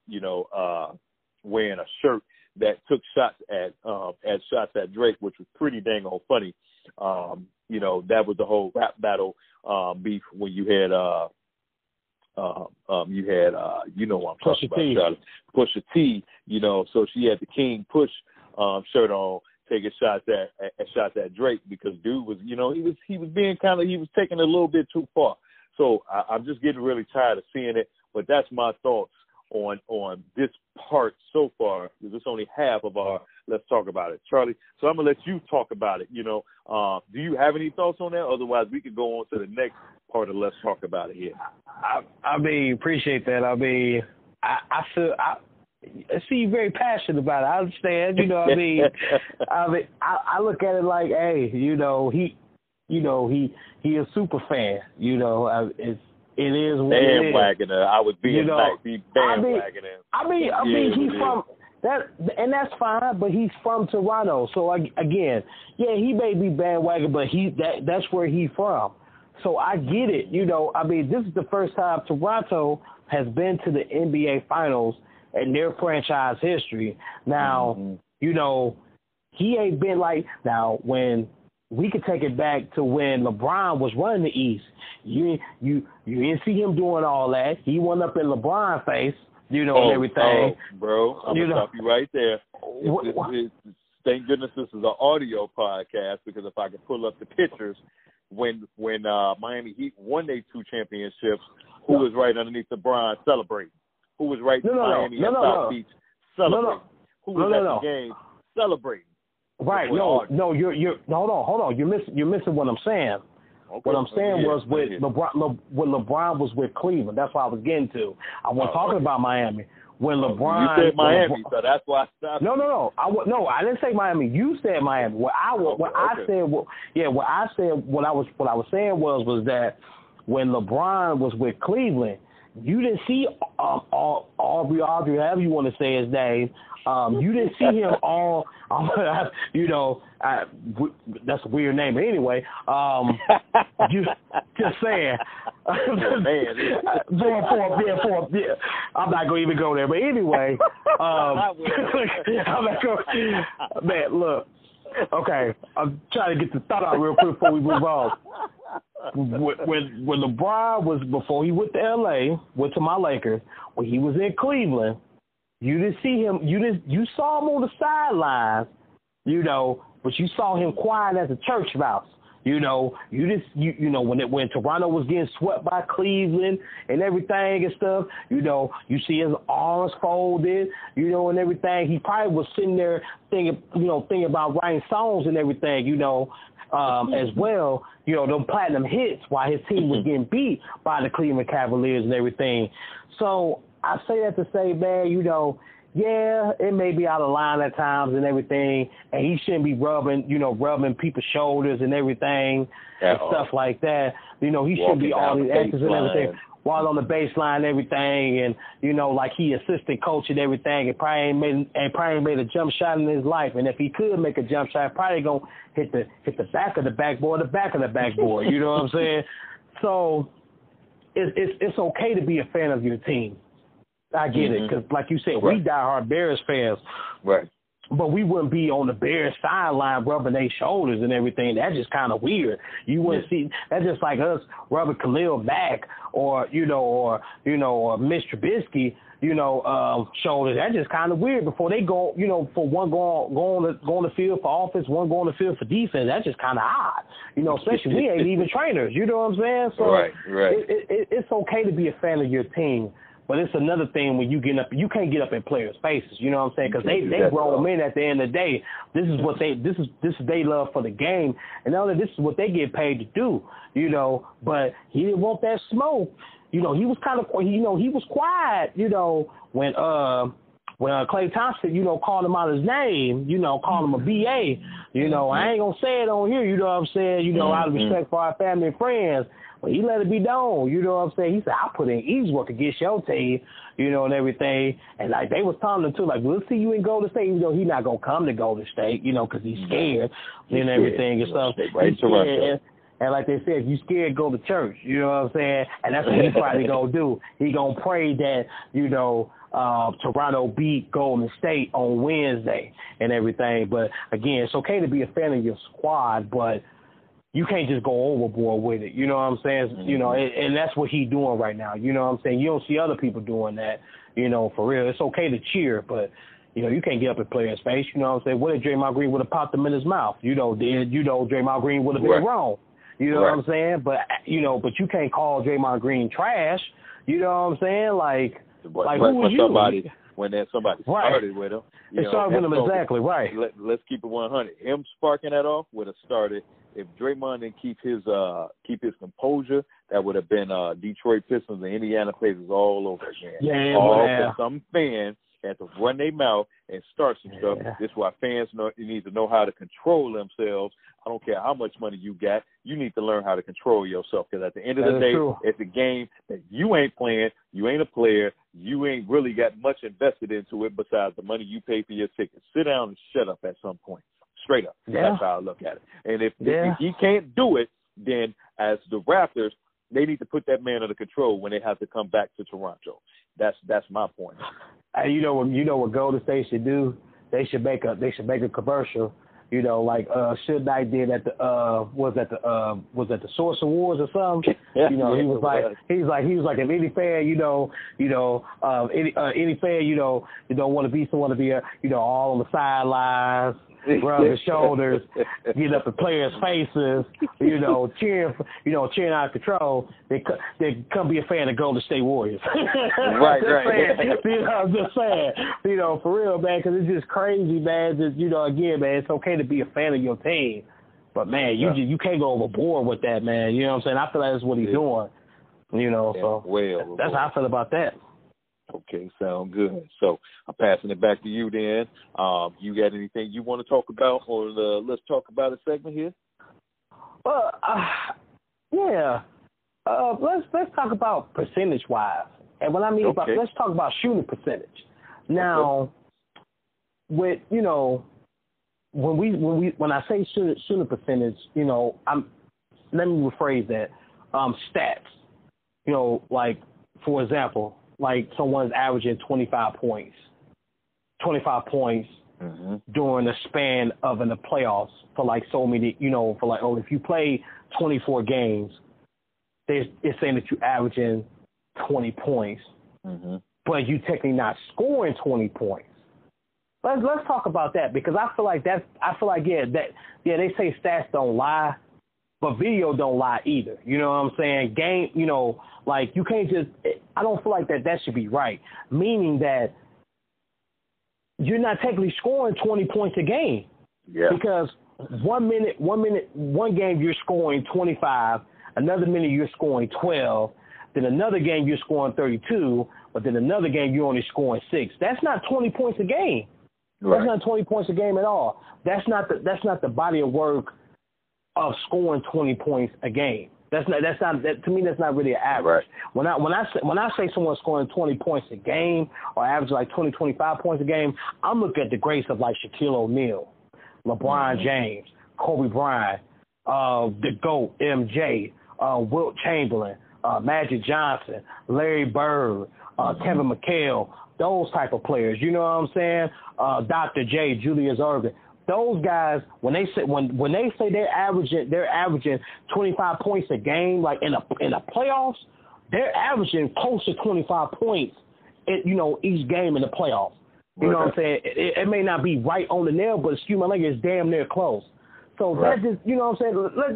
wearing a shirt that took shots at Drake, which was pretty dang old funny. That was the whole rap battle beef when you had what I'm talking about, Pusha T, so she had the King Push shirt on taking shots at Drake, because dude was, you know, he was being kind of, he was taking it a little bit too far. So I'm just getting really tired of seeing it. But that's my thoughts on this part so far, because it's only half of our Let's Talk About It, Charlie. So I'm going to let you talk about it, you know. Do you have any thoughts on that? Otherwise, we could go on to the next part of Let's Talk About It here. I mean, appreciate that. I mean, I see you very passionate about it. I understand, you know what I mean? I look at it like, hey, he a super fan, you know. It is what it is. Bandwagoner. I would be, you know, nice. Be bandwagoner. I mean, he's from that, and that's fine. But he's from Toronto, so again, yeah, he may be bandwagon, but that's where he's from. So I get it. You know, I mean, this is the first time Toronto has been to the NBA Finals in their franchise history. Now, you know, he ain't been like now when. We could take it back to when LeBron was running the East. You didn't see him doing all that. He went up in LeBron face, you know, and everything. Oh, bro, I'm going to stop you right there. Thank goodness this is an audio podcast, because if I could pull up the pictures, when Miami Heat won their two championships, who was right underneath LeBron celebrating? Who was right in Miami and South Beach celebrating? Who was at the game celebrating? Right. You're hold on. You're missing what I'm saying. Okay. What I'm saying was when LeBron was with Cleveland. That's what I was getting to. I wasn't talking about Miami. When LeBron, you said Miami, so that's why I stopped. No. I didn't say Miami. You said Miami. What I was saying was that when LeBron was with Cleveland, you didn't see Aubrey, however you want to say his name. You didn't see him all, you know, that's a weird name. But anyway, just saying. Therefore, I'm not going to even go there. But anyway, I'm not going to. Man, look. Okay, I'm trying to get the thought out real quick before we move on. When LeBron was, before he went to L.A., went to my Lakers, when he was in Cleveland, you didn't see him. You saw him on the sidelines, you know, but you saw him quiet as a church mouse. You know, when Toronto was getting swept by Cleveland and everything and stuff, you know, you see his arms folded, you know, and everything. He probably was sitting there thinking about writing songs and everything, you know, as well, you know, them platinum hits while his team was getting beat by the Cleveland Cavaliers and everything. So I say that to say, man, you know, yeah, it may be out of line at times and everything, and he shouldn't be rubbing people's shoulders and everything and stuff like that. You know, he shouldn't be all these actors and everything while on the baseline and everything, and, you know, like he assistant coach and everything, and probably ain't made a jump shot in his life. And if he could make a jump shot, probably going to hit the back of the backboard, you know what I'm saying? So it's okay to be a fan of your team. I get it, because like you said, we diehard Bears fans. Right. But we wouldn't be on the Bears sideline rubbing their shoulders and everything. That's just kind of weird. You wouldn't see – that's just like us rubbing Khalil Mack or Mitch Trubisky, you know, shoulders. That's just kind of weird. Before they go, you know, for one go on the field for offense, one go on the field for defense. That's just kind of odd. You know, especially we ain't even trainers. You know what I'm saying? So right. It's okay to be a fan of your team. But it's another thing when you can't get up in players' faces. You know what I'm saying? Because they grown men at the end of the day. This is what this is they love for the game, and now that this is what they get paid to do. You know, but he didn't want that smoke. You know, he was kind of he was quiet. You know, when Klay Thompson called him out his name. You know, called him a BA. You know, I ain't gonna say it on here. You know what I'm saying? You know, out of respect for our family and friends. But he let it be known, you know what I'm saying? He said, I put in easy work against your team, you know, and everything. And, like, they was telling him, too, like, we'll see you in Golden State. You know, he's not going to come to Golden State, you know, because he's scared and everything and stuff. Right to us. And like they said, if you scared, go to church, you know what I'm saying? And that's what he's probably going to do. He's going to pray that, you know, Toronto beat Golden State on Wednesday and everything. But, again, it's okay to be a fan of your squad, but you can't just go overboard with it. You know what I'm saying? Mm-hmm. You know, and that's what he's doing right now. You know what I'm saying? You don't see other people doing that, you know, for real. It's okay to cheer, but You know, you can't get up and play in space. You know what I'm saying? What if Draymond Green would have popped him in his mouth? Draymond Green would have been wrong. You know what I'm saying? But, you know, but you can't call Draymond Green trash. You know what I'm saying? Like who was you? Somebody, when that somebody started with him. It started with him, exactly, right. Let's keep it 100. Him sparking that off would have started. If Draymond didn't keep his composure, that would have been Detroit Pistons and Indiana Pacers all over again. Yeah, some fans had to run their mouth and start some stuff. This is why fans need to know how to control themselves. I don't care how much money you got. You need to learn how to control yourself, because at the end of the day, it's a game that you ain't playing. You ain't a player. You ain't really got much invested into it besides the money you pay for your ticket. Sit down and shut up at some point. Straight up. Yeah. That's how I look at it. And if he can't do it, then as the Raptors, they need to put that man under control when they have to come back to Toronto. That's my point. And you know what Golden State should do? They should make a commercial. You know, like Suge Knight did at the was at the Source Awards or something. You know, he was like if any fan, any fan, you don't want to be someone to be all on the sidelines, rub his shoulders, get up in players' faces, cheering out of control, they come be a fan of Golden State Warriors. Right. Saying, I'm just saying, for real, man, because it's just crazy, man. Just, again, man, it's okay to be a fan of your team, but, man, you can't go overboard with that, man. You know what I'm saying? I feel like that's what he's doing, that's how I feel about that. Okay, sound good. So I'm passing it back to you then. You got anything you want to talk about on the Let's Talk About It segment here? Well, let's talk about percentage-wise. And what I mean about, let's talk about shooting percentage. Now, with, when I say shooting percentage, let me rephrase that. Stats, for example, someone's averaging 25 points during the span of the playoffs for so many, if you play 24 games, it's saying that you're averaging 20 points, but you technically not scoring 20 points. Let's talk about that, because I feel like they say stats don't lie, but video don't lie either. You know what I'm saying? Game, you can't just – I don't feel like that should be right, meaning that you're not technically scoring 20 points a game. Yeah. Because one game you're scoring 25, another minute you're scoring 12, then another game you're scoring 32, but then another game you're only scoring 6. That's not 20 points a game. Right. That's not 20 points a game at all. That's not the body of work of scoring 20 points a game. That's not, to me, that's not really an average. Right. When I say someone's scoring 20 points a game or average 25 points a game, I'm looking at the greats of Shaquille O'Neal, LeBron James, Kobe Bryant, the GOAT, MJ, Wilt Chamberlain, Magic Johnson, Larry Bird, Kevin McHale, those type of players. You know what I'm saying? Dr. J, Julius Erving. Those guys, when they say they're averaging 25 points a game, in the playoffs, they're averaging close to 25 points, each game in the playoffs. You know what I'm saying? It may not be right on the nail, but excuse my language, it's damn near close. So that just,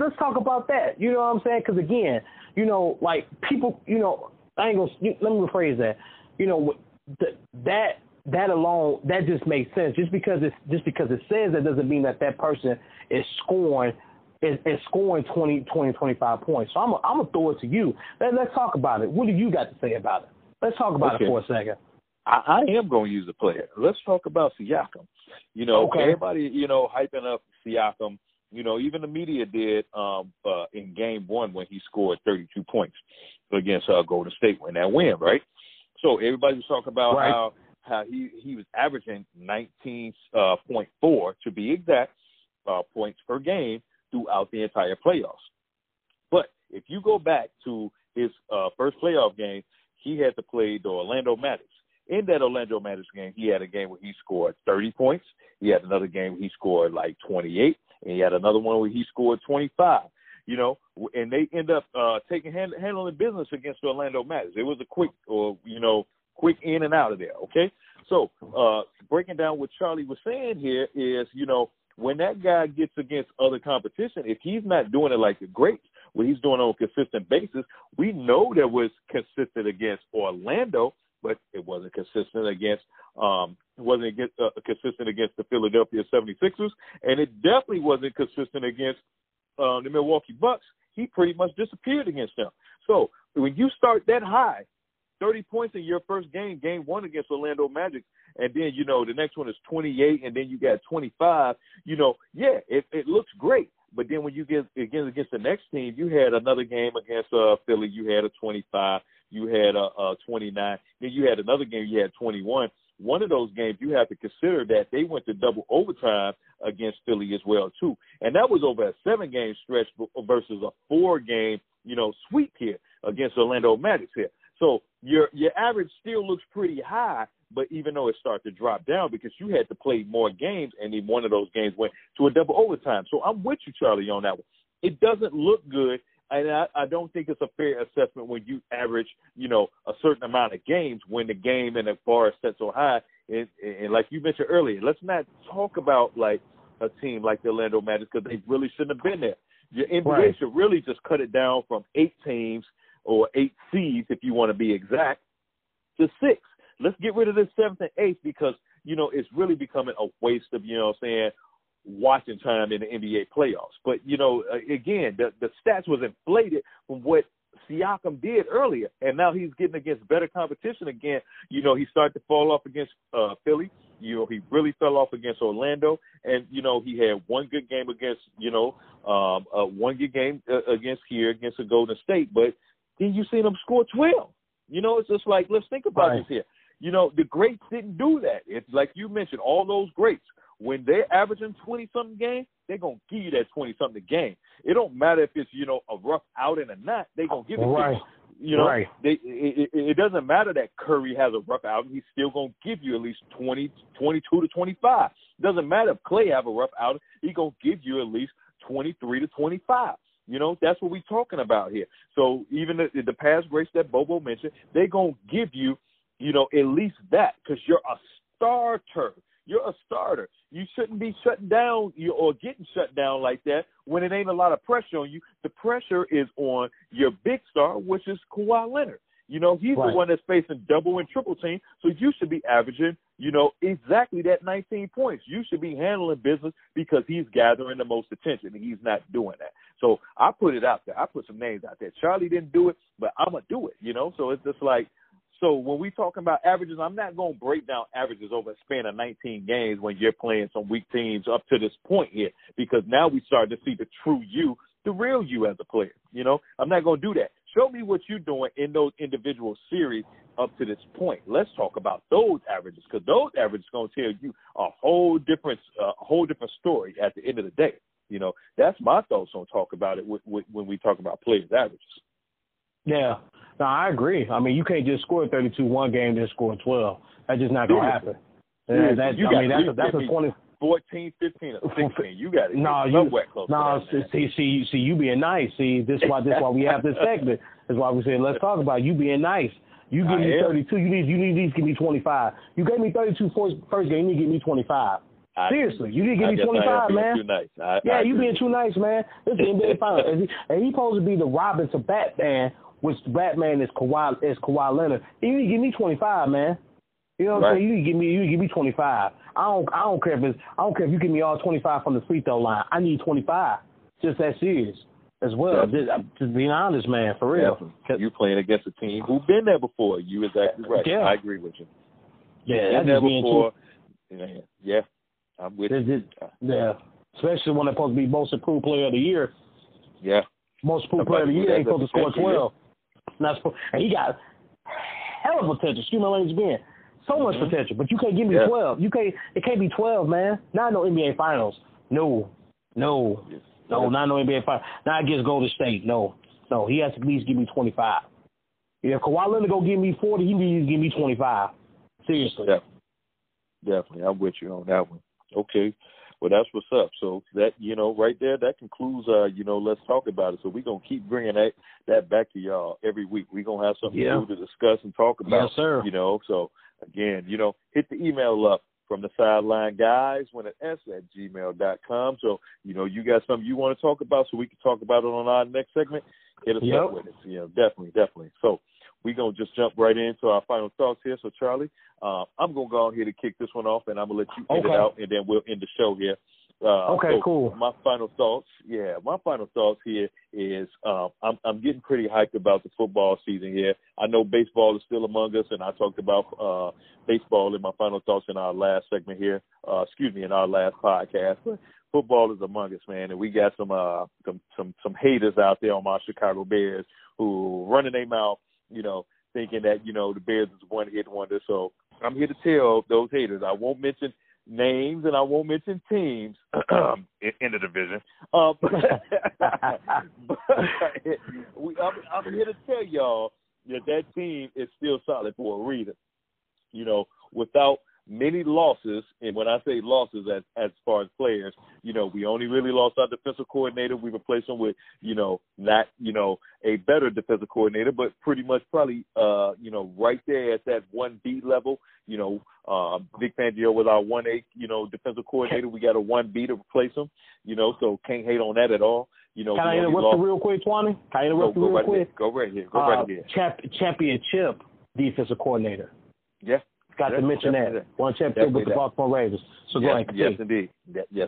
let's talk about that. You know what I'm saying? Because again, people, let me rephrase that. That alone, that just makes sense. Just because it says that doesn't mean that person is scoring 20, 25 points. So I'm gonna throw it to you. Let's talk about it. What do you got to say about it? Let's talk about it for a second. I am gonna use a player. Let's talk about Siakam. Everybody hyping up Siakam. Even the media did in Game 1 when he scored 32 points against Golden State when that win, right? So everybody was talking about how he was averaging 19.4, to be exact, points per game throughout the entire playoffs. But if you go back to his first playoff game, he had to play the Orlando Magic. In that Orlando Magic game, he had a game where he scored 30 points. He had another game where he scored 28, and he had another one where he scored 25. And they end up handling business against the Orlando Magic. It was a quick in and out of there, okay? So breaking down what Charlie was saying here is, you know, when that guy gets against other competition, if he's not doing it like the greats, what he's doing on a consistent basis, we know that was consistent against Orlando, but it wasn't consistent against consistent against the Philadelphia 76ers, and it definitely wasn't consistent against the Milwaukee Bucks. He pretty much disappeared against them. So when you start that high, 30 points in your first game, game one against Orlando Magic, and then, you know, the next one is 28, and then you got 25, you know, yeah, it looks great. But then when you get against the next team, you had another game against Philly, you had a 25, you had a 29, then you had another game, you had 21. One of those games, you have to consider that they went to double overtime against Philly as well, too. And that was over a 7-game stretch versus a 4-game, you know, sweep here against Orlando Magic here. So your average still looks pretty high, but even though it started to drop down because you had to play more games, and then one of those games went to a double overtime. So I'm with you, Charlie, on that one. It doesn't look good, and I don't think it's a fair assessment when you average, you know, a certain amount of games when the game and the bar is set so high. And like you mentioned earlier, let's not talk about, like, a team like the Orlando Magic because they really shouldn't have been there. Your NBA should really just cut it down from 8 teams or 8 seeds, if you want to be exact, to 6. Let's get rid of this 7th and 8th because, you know, it's really becoming a waste of, you know what I'm saying, watching time in the NBA playoffs. But, you know, again, the stats was inflated from what Siakam did earlier, and now he's getting against better competition again. You know, he started to fall off against Philly. You know, he really fell off against Orlando, and, you know, he had one good game against, you know, one good game against here, against the Golden State. But then you seen him score 12. You know, it's just like, let's think about this here. You know, the greats didn't do that. It's like you mentioned, all those greats, when they're averaging 20-something game, they're going to give you that 20-something game. It don't matter if it's, you know, a rough out and a not, they're going to give it to you. You know, it doesn't matter that Curry has a rough out, he's still going to give you at least 20, 22 to 25. It doesn't matter if Klay have a rough out, he's going to give you at least 23 to 25. You know, that's what we're talking about here. So even the past greats that Bobo mentioned, they're going to give you, you know, at least that, because you're a starter. You're a starter. You shouldn't be shut down or getting shut down like that when it ain't a lot of pressure on you. The pressure is on your big star, which is Kawhi Leonard. You know, he's the one that's facing double and triple team, so you should be averaging, you know, exactly that 19 points. You should be handling business because he's gathering the most attention, and he's not doing that. So I put it out there. I put some names out there. Charlie didn't do it, but I'm going to do it, you know. So it's just like, so when we talking about averages, I'm not going to break down averages over a span of 19 games when you're playing some weak teams up to this point here, because now we start to see the true you, the real you as a player. You know, I'm not going to do that. Show me what you're doing in those individual series up to this point. Let's talk about those averages, because those averages going to tell you a whole different story at the end of the day. You know, that's my thoughts on talk about it when we talk about players' averages. Yeah, no, I agree. I mean, you can't just score 32 one game and then score 12. That's just not going to happen. Yeah, that's a 20. 14, 15, or 16. You got it. See, you being nice. See, this why we have this segment. That's why we said let's talk about you being nice. You give me 32. You need to give me 25. You gave me 32 first game. You need to give me 25. Seriously, you need to give me 25, man. Nice. You being too nice, man. This is NBA Finals, and he's supposed to be the Robin to Batman, which Batman is Kawhi Leonard. You need to give me 25, man. You know what I'm saying? You give me 25. I don't care if you give me all 25 from the free throw line. I need 25. Just that serious as well. Just being honest, man, for real. You playing against a team who've been there before. You exactly right. Yeah. I agree with you. Yeah, that's being too. Yeah, I'm with you. Yeah, especially when they're supposed to be most improved player of the year. Yeah, most improved player of the year ain't supposed to score 12. And he got hell of a potential. Excuse my language, being. So much potential, but you can't give me 12. You can't. It can't be 12, man. Not no NBA Finals. No. Not no NBA Finals. Not against Golden State. No. He has to at least give me 25. If Kawhi Leonard go give me 40, he needs to give me 25. Seriously. Definitely. I'm with you on that one. Okay. Well, that's what's up. So that, you know, right there, that concludes, you know, let's talk about it. So we're going to keep bringing that back to y'all every week. We're going to have something new to discuss and talk about, you know, so. Again, you know, hit the email up, from the sideline guys, win@s@gmail.com. So, you know, you got something you want to talk about so we can talk about it on our next segment. Hit us up with it. Yeah, definitely. So we're going to just jump right into our final thoughts here. So, Charlie, I'm going to go out here to kick this one off, and I'm going to let you end it out, and then we'll end the show here. Cool. My final thoughts here is I'm getting pretty hyped about the football season here. I know baseball is still among us, and I talked about baseball in my final thoughts in our last segment here. In our last podcast. But football is among us, man, and we got some haters out there on my Chicago Bears who running their mouth, you know, thinking that, you know, the Bears is one hit wonder. So I'm here to tell those haters, I won't mention names and I won't mention teams in the division. But I'm here to tell y'all that team is still solid for a reason. You know, without many losses, and when I say losses as far as players, you know, we only really lost our defensive coordinator. We replaced him with, you know, not, you know, a better defensive coordinator, but pretty much probably, you know, right there at that 1B level. You know, Vic Fangio was our 1A, you know, defensive coordinator. We got a 1B to replace him, you know, so can't hate on that at all. You know, can I interrupt you real quick, Twanny? Can I interrupt you real quick? Go right here. Championship defensive coordinator. Yeah. Got to mention that. One championship with the Baltimore Ravens. So go ahead. Yes,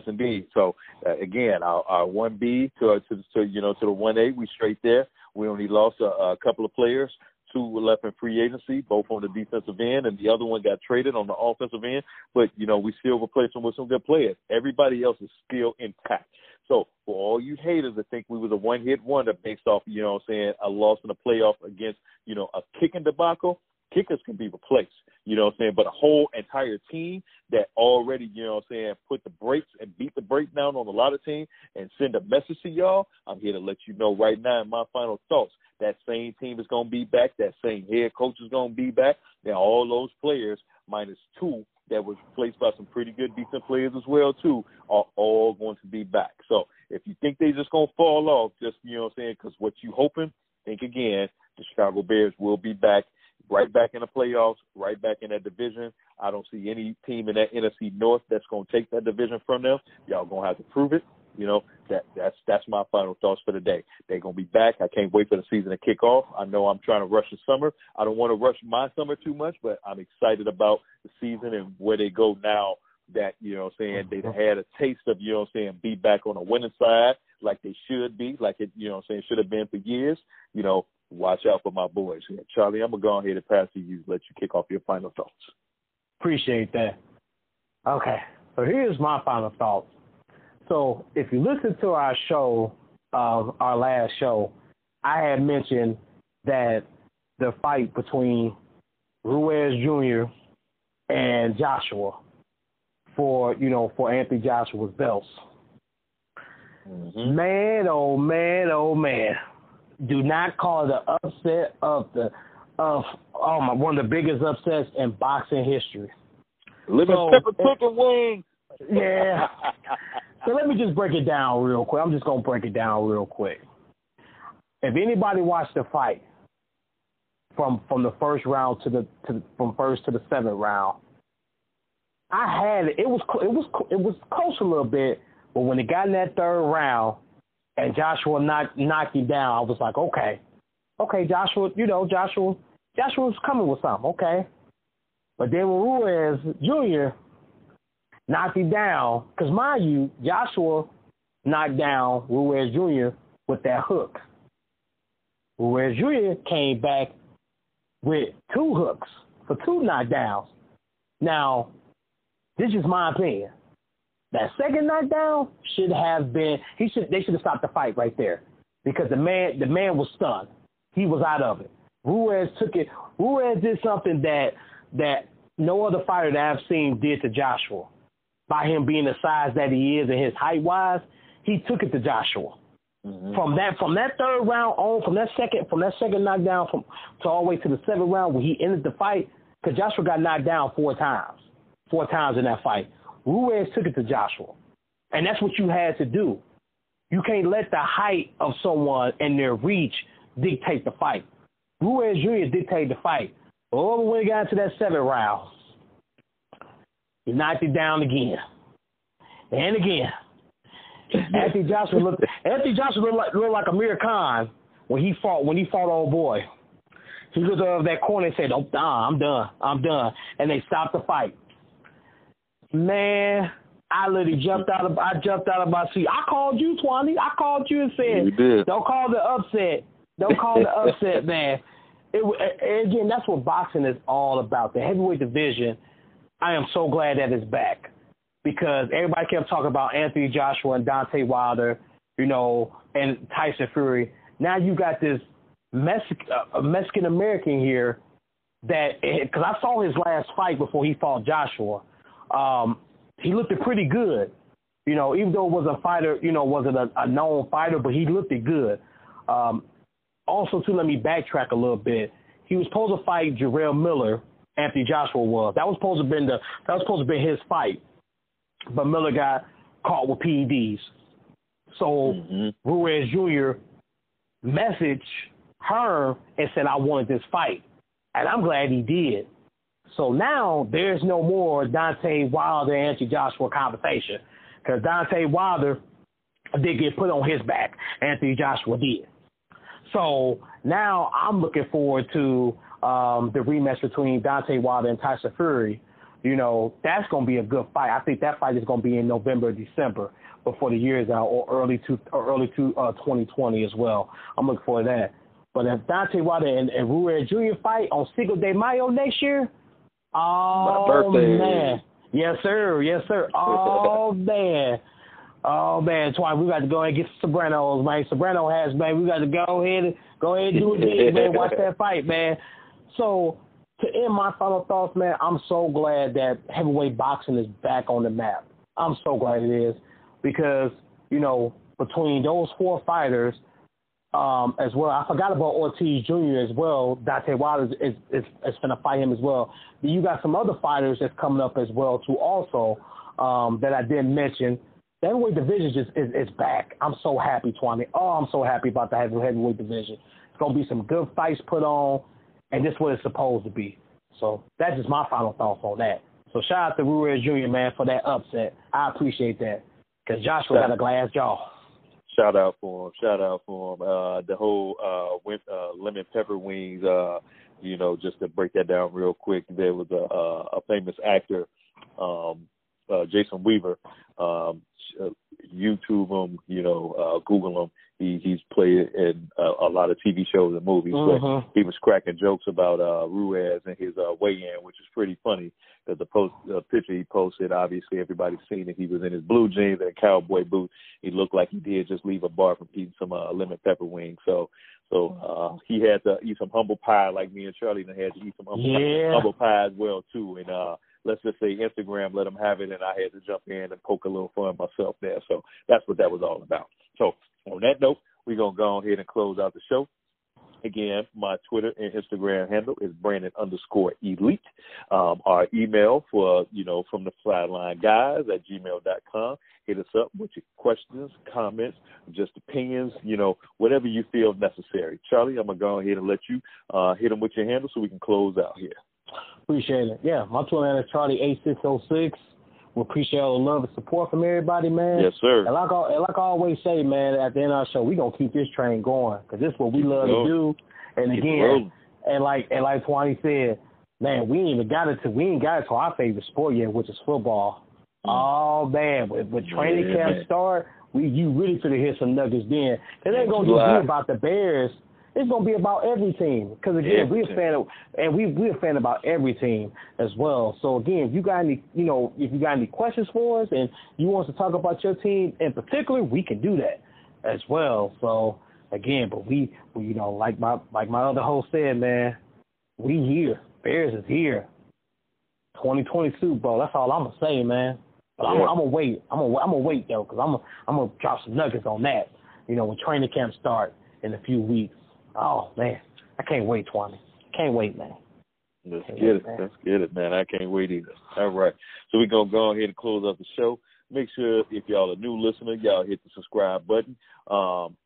indeed. So, again, our 1B to the 1A, we straight there. We only lost a couple of players. Two were left in free agency, both on the defensive end, and the other one got traded on the offensive end. But, you know, we still replaced them with some good players. Everybody else is still intact. So for all you haters that think we was a one-hit wonder based off, you know what I'm saying, a loss in the playoff against, you know, a kicking debacle, kickers can be replaced, you know what I'm saying? But a whole entire team that already, you know what I'm saying, put the brakes and beat the brake down on a lot of teams and send a message to y'all, I'm here to let you know right now in my final thoughts, that same team is going to be back, that same head coach is going to be back. Now all those players, minus two, that was replaced by some pretty good decent players as well too, are all going to be back. So if you think they're just going to fall off, just, you know what I'm saying, because what you hoping, think again, the Chicago Bears will be back. Right back in the playoffs, right back in that division. I don't see any team in that NFC North that's going to take that division from them. Y'all going to have to prove it. You know, that's my final thoughts for the day. They're going to be back. I can't wait for the season to kick off. I know I'm trying to rush the summer. I don't want to rush my summer too much, but I'm excited about the season and where they go now that, you know what I'm saying, they've had a taste of, you know what I'm saying, be back on the winning side like they should be, like it, you know what I'm saying, should have been for years, you know. Watch out for my boys here. Charlie, I'm going to go ahead and pass to you, let you kick off your final thoughts. Appreciate that. Okay, so here's my final thoughts. So if you listen to our show, our last show, I had mentioned that the fight between Ruiz Jr. and Joshua for Anthony Joshua's belts. Mm-hmm. Man, oh, man. Do not call the upset one of the biggest upsets in boxing history. Pepper chicken wings. Yeah. So let me just break it down real quick. I'm just going to break it down real quick. If anybody watched the fight from the first round from first to the seventh round, I had it was close a little bit, but when it got in that third round, and Joshua knocked him down, I was like, okay, Joshua's coming with something, okay. But then when Ruiz Jr. knocked him down, because mind you, Joshua knocked down Ruiz Jr. with that hook. Ruiz Jr. came back with two hooks for two knockdowns. Now, this is my opinion. That second knockdown should have been they should have stopped the fight right there because the man was stunned. He was out of it. Ruiz took it. Ruiz did something that no other fighter that I've seen did to Joshua. By him being the size that he is and his height wise, he took it to Joshua. Mm-hmm. From that third round on, from that second knockdown to all the way to the seventh round when he ended the fight, because Joshua got knocked down four times in that fight. Ruiz took it to Joshua, and that's what you had to do. You can't let the height of someone and their reach dictate the fight. Ruiz Jr. dictated the fight. When it got into that seventh round, He knocked it down again. And again. Anthony Joshua looked like Amir Khan when he fought old boy. He looked over that corner and said, I'm done. And they stopped the fight. Man, I literally jumped out of my seat. I called you, Twani. I called you and said, don't call the upset. Don't call the upset, man. Again, that's what boxing is all about. The heavyweight division, I am so glad that it's back, because everybody kept talking about Anthony Joshua and Deontay Wilder, and Tyson Fury. Now you got this Mexican-American here that – because I saw his last fight before he fought Joshua. He looked pretty good, even though it was a fighter, wasn't a known fighter, but he looked good. Also, too, let me backtrack a little bit. He was supposed to fight Jarrell Miller, Anthony Joshua was. That was supposed to be his fight, but Miller got caught with PEDs. So Ruiz Jr. messaged her and said, I wanted this fight, and I'm glad he did. So now there's no more Deontay Wilder and Anthony Joshua conversation, because Deontay Wilder did get put on his back. Anthony Joshua did. So now I'm looking forward to the rematch between Deontay Wilder and Tyson Fury. That's going to be a good fight. I think that fight is going to be in November, December, before the year is out, or early to 2020 as well. I'm looking forward to that. But if Deontay Wilder and Ruiz Jr. fight on Cinco de Mayo next year, oh, man. Yes, sir. Oh, man. Oh, man, Twyne, we got to go ahead and get Sopranos, man. Soprano has, man. We got to go ahead and do it again, man. Watch that fight, man. So, to end my final thoughts, man, I'm so glad that heavyweight boxing is back on the map. I'm so glad it is, because, between those four fighters, as well, I forgot about Ortiz Jr. as well. Deontay Wilder is going to fight him as well. But you got some other fighters that's coming up as well, too, also, that I didn't mention. The heavyweight division just is back. I'm so happy, Twani. Oh, I'm so happy about the heavyweight division. It's going to be some good fights put on, and this is what it's supposed to be. So that's just my final thoughts on that. So shout out to Ruiz Jr., man, for that upset. I appreciate that, because Joshua got a glass jaw. Shout out for him. The whole lemon pepper wings, just to break that down real quick, there was a famous actor, Jason Weaver. YouTube him, Google him. He's played in a lot of TV shows and movies, but he was cracking jokes about Ruiz and his weigh-in, which is pretty funny. That the picture he posted, obviously everybody's seen it. He was in his blue jeans and a cowboy boot. He looked like he did just leave a bar from eating some lemon pepper wings. So he had to eat some humble pie, like me and Charlie, and had to eat some humble pie as well too. And let's just say Instagram let him have it, and I had to jump in and poke a little fun myself there. So that's what that was all about. So on that note, we're going to go ahead and close out the show. Again, my Twitter and Instagram handle is Brandon_elite. Our email for, from the sideline guys at gmail.com. Hit us up with your questions, comments, just opinions, whatever you feel necessary. Charlie, I'm going to go ahead and let you hit them with your handle so we can close out here. Appreciate it. Yeah, my Twitter handle is Charlie8606. We appreciate all the love and support from everybody, man. Yes, sir. And like I always say, man, at the end of our show, we're going to keep this train going, because this is what we love to do. And again, and like Twani said, man, we ain't got it to our favorite sport yet, which is football. Oh, man, when training camp start, you really could hear some nuggets then. It ain't going to just be about the Bears. It's going to be about every team, because, again, we're a fan about every team as well. So, again, if you got any questions for us and you want us to talk about your team in particular, we can do that as well. So, again, but we like my other host said, man, we here. Bears is here. 2022, bro. That's all I'm going to say, man. But I'm going to wait. I'm going to wait, though, because I'm going to drop some nuggets on that, when training camp starts in a few weeks. Oh, man. I can't wait, Twani. Can't wait, man. Let's get it, man. I can't wait either. All right. So we're going to go ahead and close up the show. Make sure if y'all a new listener, y'all hit the subscribe button.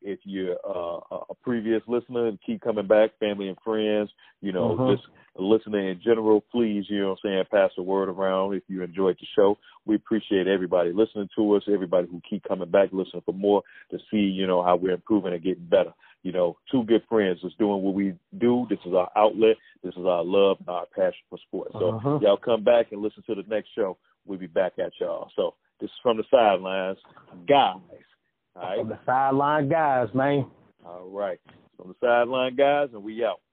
If you're a previous listener and keep coming back, family and friends, you know, just listening in general, please, you know what I'm saying, pass the word around if you enjoyed the show. We appreciate everybody listening to us, everybody who keep coming back, listening for more to see, you know, how we're improving and getting better. You know, two good friends is doing what we do. This is our outlet. This is our love and our passion for sports. So y'all come back and listen to the next show. We'll be back at y'all. So this is From the Sidelines, guys. All right? From the Sideline, guys, man. All right. From the Sideline, guys, and we out.